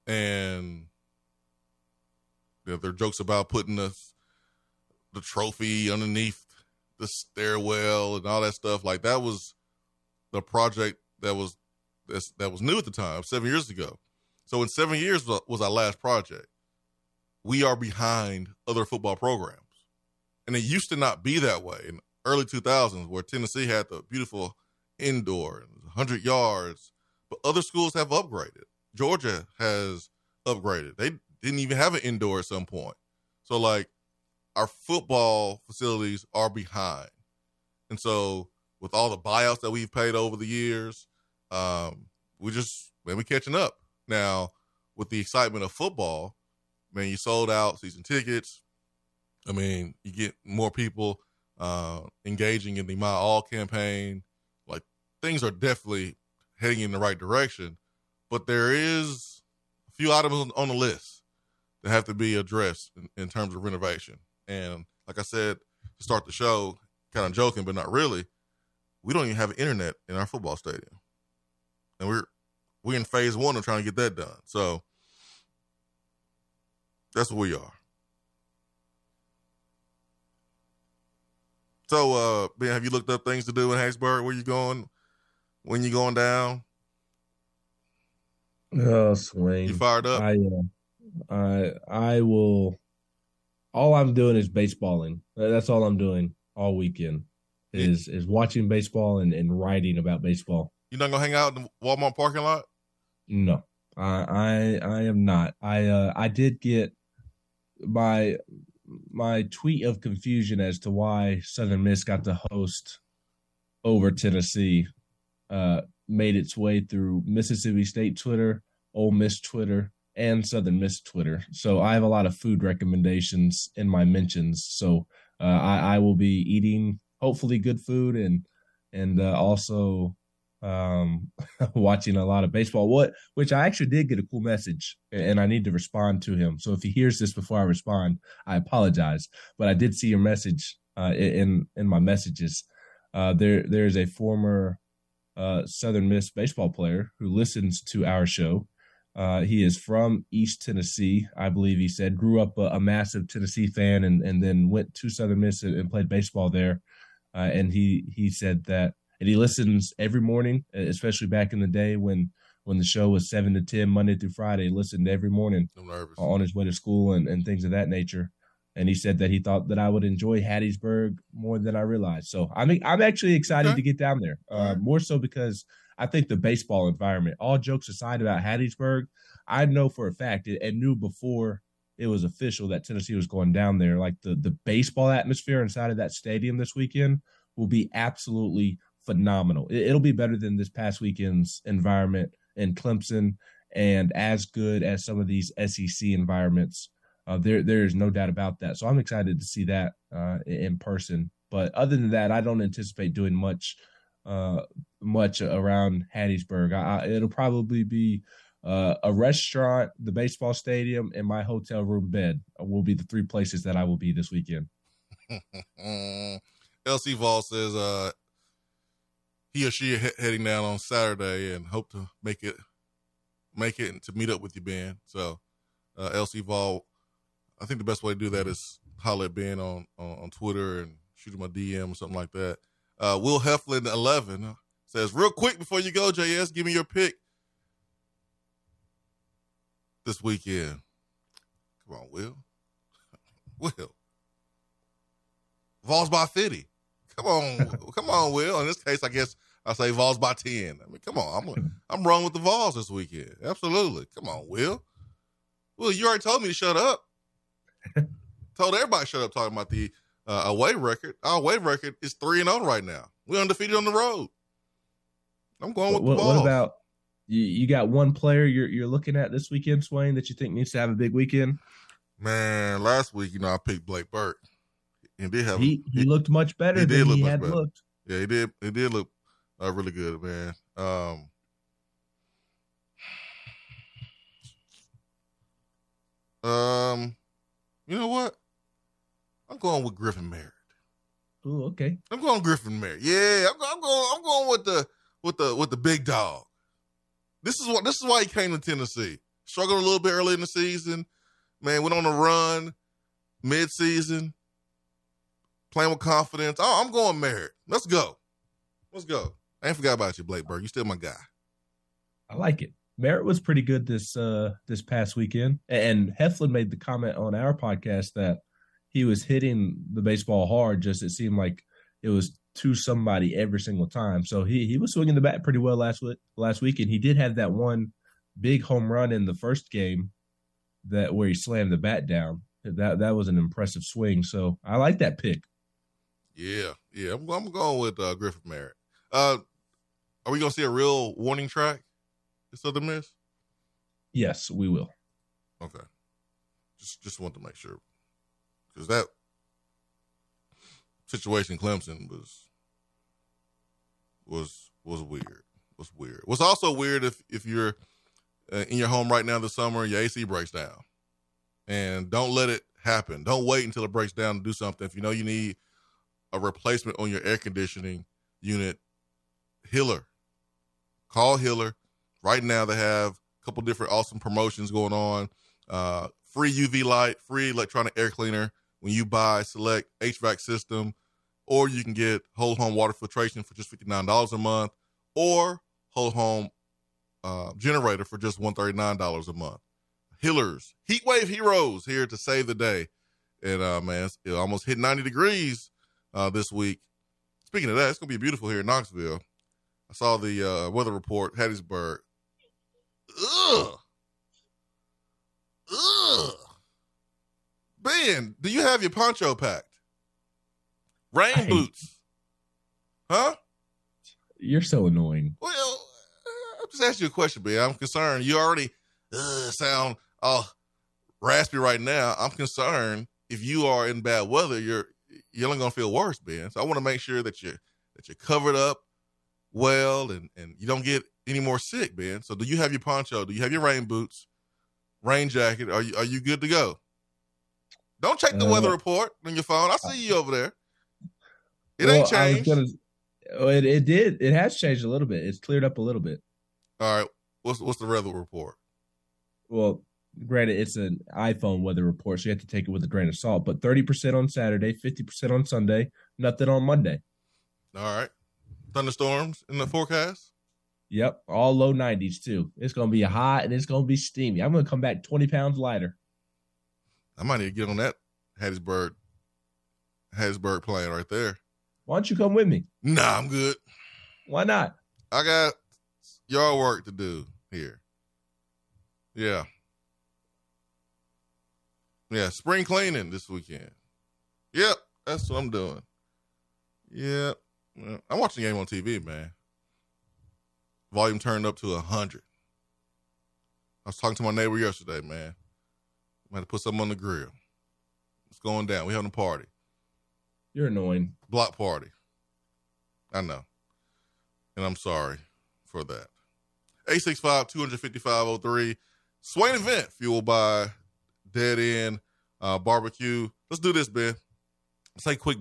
and there are jokes about putting us the trophy underneath the stairwell and all that stuff. Like, that was the project that was new at the time, 7 years ago. So in 7 years was our last project. We are behind other football programs. And it used to not be that way in early 2000s, where Tennessee had the beautiful indoor, 100 yards, but other schools have upgraded. Georgia has upgraded. They didn't even have an indoor at some point. So, like, our football facilities are behind. And so with all the buyouts that we've paid over the years, we're catching up. Now, with the excitement of football, man, you sold out season tickets. I mean, you get more people engaging in the My All campaign. Like, things are definitely heading in the right direction, but there is a few items on the list that have to be addressed in terms of renovation. And like I said, to start the show, kind of joking, but not really, we don't even have internet in our football stadium. And we're in phase one of trying to get that done. So that's where we are. So, Ben, have you looked up things to do in Hattiesburg? Where you going? When you going down? Oh, Swain. You fired up? I will. All I'm doing is baseballing. That's all I'm doing all weekend is watching baseball and writing about baseball. You're not going to hang out in the Walmart parking lot? No, I am not. I did get my tweet of confusion as to why Southern Miss got to host over Tennessee made its way through Mississippi State Twitter, Ole Miss Twitter, and Southern Miss Twitter. So I have a lot of food recommendations in my mentions. So I will be eating hopefully good food and also watching a lot of baseball, which I actually did get a cool message, and I need to respond to him. So if he hears this before I respond, I apologize. But I did see your message in my messages. There is a former Southern Miss baseball player who listens to our show. He is from East Tennessee, I believe he said, grew up a massive Tennessee fan and then went to Southern Miss and played baseball there. And he said that, and he listens every morning, especially back in the day when the show was 7 to 10, Monday through Friday, he listened every morning on his way to school and things of that nature. And he said that he thought that I would enjoy Hattiesburg more than I realized. So I'm actually excited to get down there, more so because I think the baseball environment, all jokes aside about Hattiesburg, I know for a fact and knew before it was official that Tennessee was going down there. Like the baseball atmosphere inside of that stadium this weekend will be absolutely phenomenal. It'll be better than this past weekend's environment in Clemson and as good as some of these SEC environments. There is no doubt about that. So I'm excited to see that in person. But other than that, I don't anticipate doing much around Hattiesburg. It'll probably be a restaurant, the baseball stadium, and my hotel room bed will be the three places that I will be this weekend. LC Vol says he or she heading down on Saturday and hope to make it and to meet up with you, Ben. So LC Vol, I think the best way to do that is holler at Ben on Twitter and shoot him a DM or something like that. Will Heflin 11 says, real quick before you go, JS, give me your pick this weekend. Come on, Will. Will. Vols by 50. Come on. Come on, Will. In this case, I guess I say Vols by 10. I mean, come on. I'm wrong with the Vols this weekend. Absolutely. Come on, Will. Will, you already told me to shut up. Told everybody to shut up talking about the away record. Our away record is 3-0 right now. We're undefeated on the road. I'm going with the Vols. What about you got one player you're looking at this weekend, Swain, that you think needs to have a big weekend? Man, last week, I picked Blake Burke. He looked much better than he had looked. Yeah, he did look really good, man. You know what? I'm going with Griffin Merritt. Ooh, okay. I'm going Griffin Mary. Yeah, I'm going with the big dog. This is why he came to Tennessee. Struggled a little bit early in the season. Man, went on a run mid-season. Playing with confidence. Oh, I'm going Merritt. Let's go. I ain't forgot about you, Blake Burke. You still my guy. I like it. Merritt was pretty good this past weekend. And Heflin made the comment on our podcast that he was hitting the baseball hard. Just it seemed like it was to somebody every single time. So he was swinging the bat pretty well last weekend. He did have that one big home run in the first game where he slammed the bat down. That was an impressive swing. So I like that pick. Yeah. I'm going with Griffin Merritt. Are we going to see a real warning track at Southern Miss? Yes, we will. Okay. Just want to make sure. Because that situation in Clemson was weird. Was weird. What's also weird if you're in your home right now this summer, your AC breaks down. And don't let it happen. Don't wait until it breaks down to do something. If you know you need a replacement on your air conditioning unit, Hiller. Call Hiller. Right now they have a couple different awesome promotions going on. Free UV light, free electronic air cleaner when you buy select HVAC system, or you can get whole home water filtration for just $59 a month, or whole home generator for just $139 a month. Hillers, heatwave heroes here to save the day. And man, it almost hit 90 degrees this week. Speaking of that, it's gonna be beautiful here in Knoxville. I saw the weather report, Hattiesburg. Ugh. Ben, do you have your poncho packed? Rain boots. You. Huh? You're so annoying. Well, I'll just ask you a question, Ben. I'm concerned. You already sound all raspy right now. I'm concerned if you are in bad weather, you're only going to feel worse, Ben. So I want to make sure that you're covered up well and you don't get any more sick, Ben. So do you have your poncho? Do you have your rain boots? Rain jacket? Are you good to go? Don't check the weather report on your phone. I see you over there. It ain't changed. It did. It has changed a little bit. It's cleared up a little bit. All right. What's the weather report? Well, granted, it's an iPhone weather report, so you have to take it with a grain of salt. But 30% on Saturday, 50% on Sunday, nothing on Monday. All right. Thunderstorms in the forecast? Yep, all low 90s, too. It's going to be hot, and it's going to be steamy. I'm going to come back 20 pounds lighter. I might need to get on that Hattiesburg plane right there. Why don't you come with me? Nah, I'm good. Why not? I got y'all work to do here. Yeah, spring cleaning this weekend. Yep, that's what I'm doing. Yep. I'm watching the game on TV, man. Volume turned up to 100. I was talking to my neighbor yesterday, man. I'm going to put something on the grill. It's going down. We're having a party. You're annoying. Block party. I know. And I'm sorry for that. 865-255-03. Swain event fueled by Dead End Barbecue. Let's do this, Ben. Let's take a quick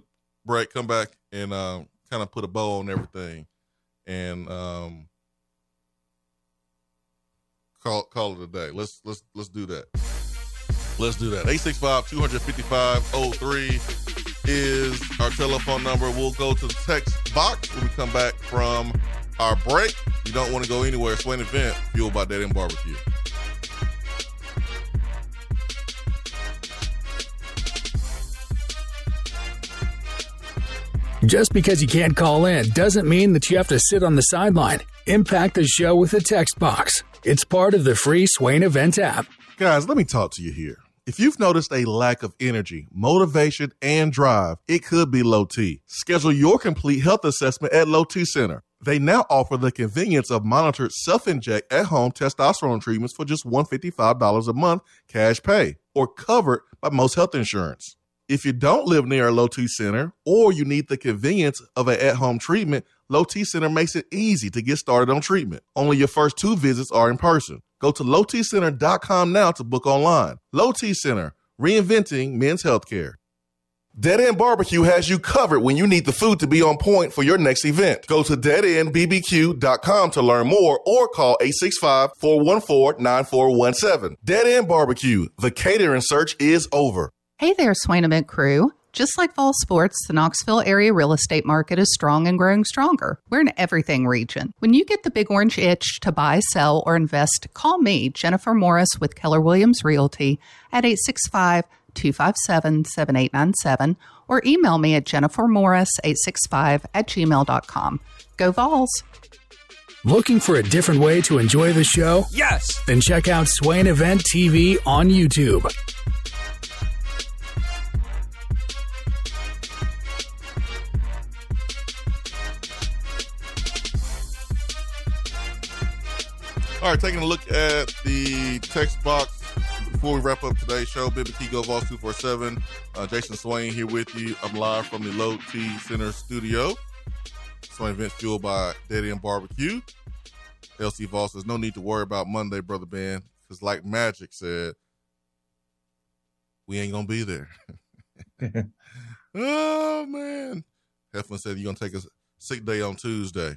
break, come back, and kind of put a bow on everything. And call it a day. Let's do that. Let's do that. 865-255-03 is our telephone number. We'll go to the text box when we come back from our break. You don't want to go anywhere. Swain Event, fueled by Dead End Barbecue. Just because you can't call in doesn't mean that you have to sit on the sideline. Impact the show with a text box. It's part of the free Swain Event app. Guys, let me talk to you here. If you've noticed a lack of energy, motivation, and drive, it could be Low T. Schedule your complete health assessment at Low T Center. They now offer the convenience of monitored self-inject at-home testosterone treatments for just $155 a month cash pay, or covered by most health insurance. If you don't live near a Low T Center, or you need the convenience of an at-home treatment, Low T Center makes it easy to get started on treatment. Only your first 2 visits are in person. Go to lowtcenter.com now to book online. Low T Center, reinventing men's healthcare. Dead End Barbecue has you covered when you need the food to be on point for your next event. Go to deadendbbq.com to learn more or call 865-414-9417. Dead End Barbecue, the catering search is over. Hey there, Swain Event crew. Just like fall sports, the Knoxville area real estate market is strong and growing stronger. We're an everything region. When you get the big orange itch to buy, sell, or invest, call me, Jennifer Morris, with Keller Williams Realty at 865-257-7897 or email me at jennifermorris865@gmail.com. Go Vols! Looking for a different way to enjoy the show? Yes! Then check out Swain Event TV on YouTube. All right, taking a look at the text box before we wrap up today's show. Ben McKee, GoVols247. Jason Swain here with you. I'm live from the Low T Center studio. Swain event fueled by Dead End Barbecue. LC Vols says, no need to worry about Monday, Brother Ben, because like Magic said, we ain't going to be there. Oh, man. Heflin said, you're going to take a sick day on Tuesday.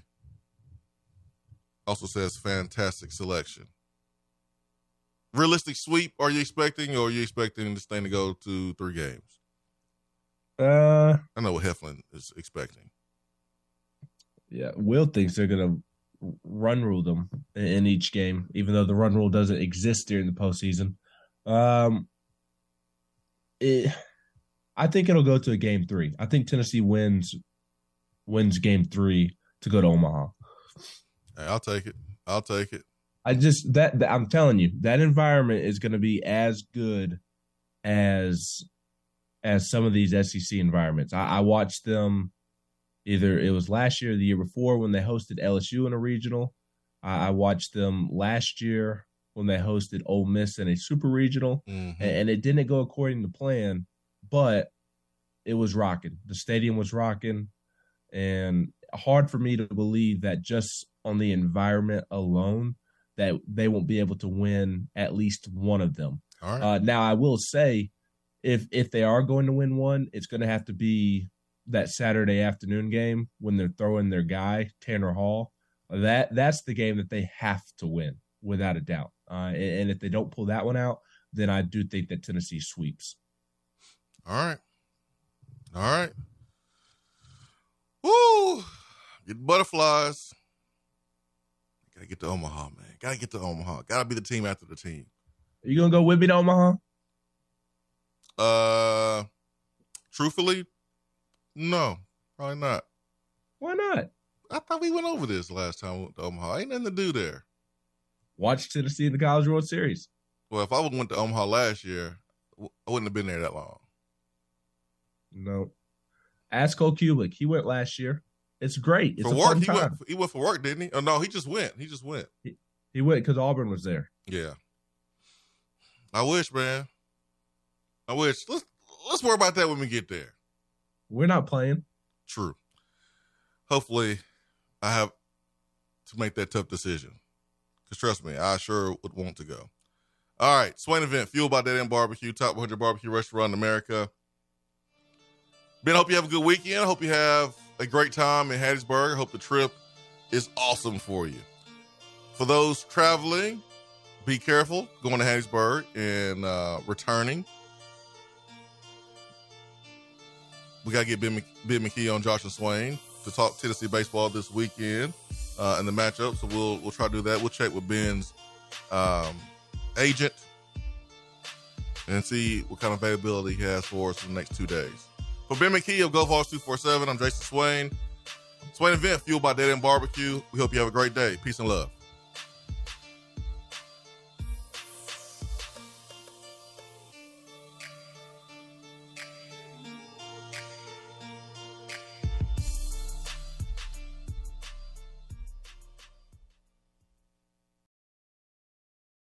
Also says fantastic selection. Realistic sweep are you expecting, or are you expecting this thing to go to three games? I know what Heflin is expecting. Yeah, Will thinks they're going to run rule them in each game, even though the run rule doesn't exist during the postseason. I think it'll go to a game three. I think Tennessee wins game three to go to Omaha. I'll take it. I just that I'm telling you, that environment is going to be as good as some of these SEC environments. I watched them either it was last year or the year before when they hosted LSU in a regional. I watched them last year when they hosted Ole Miss in a super regional, and it didn't go according to plan, but it was rocking. The stadium was rocking, and hard for me to believe that just on the environment alone that they won't be able to win at least one of them. All right. Now I will say if they are going to win one, it's going to have to be that Saturday afternoon game when they're throwing their guy, Tanner Hall. That's the game that they have to win without a doubt. And if they don't pull that one out, then I do think that Tennessee sweeps. All right. Woo! Get butterflies. Gotta get to Omaha, man. Gotta get to Omaha. Gotta be the team after the team. Are you gonna go with me to Omaha? Truthfully, no, probably not. Why not? I thought we went over this last time we went to Omaha. Ain't nothing to do there. Watch Tennessee in the College World Series. Well, if I would have went to Omaha last year, I wouldn't have been there that long. No. Ask Cole Kulick. He went last year. It's great. It's for work, he went for work, didn't he? Oh, no, he just went. He went because Auburn was there. Yeah. I wish, man. I wish. Let's worry about that when we get there. We're not playing. True. Hopefully, I have to make that tough decision. Because trust me, I sure would want to go. All right. Swain event, fueled by Dead End Barbecue, top 100 barbecue restaurant in America. Ben, I hope you have a good weekend. I hope you have a great time in Hattiesburg. I hope the trip is awesome for you. For those traveling, be careful going to Hattiesburg and returning. We got to get Ben McKee on Josh and Swain to talk Tennessee baseball this weekend and the matchup. So we'll try to do that. We'll check with Ben's agent and see what kind of availability he has for us for the next 2 days. For Ben McKee of GoVols247, I'm Jason Swain. Swain Event, fueled by Dead End Barbecue. We hope you have a great day. Peace and love.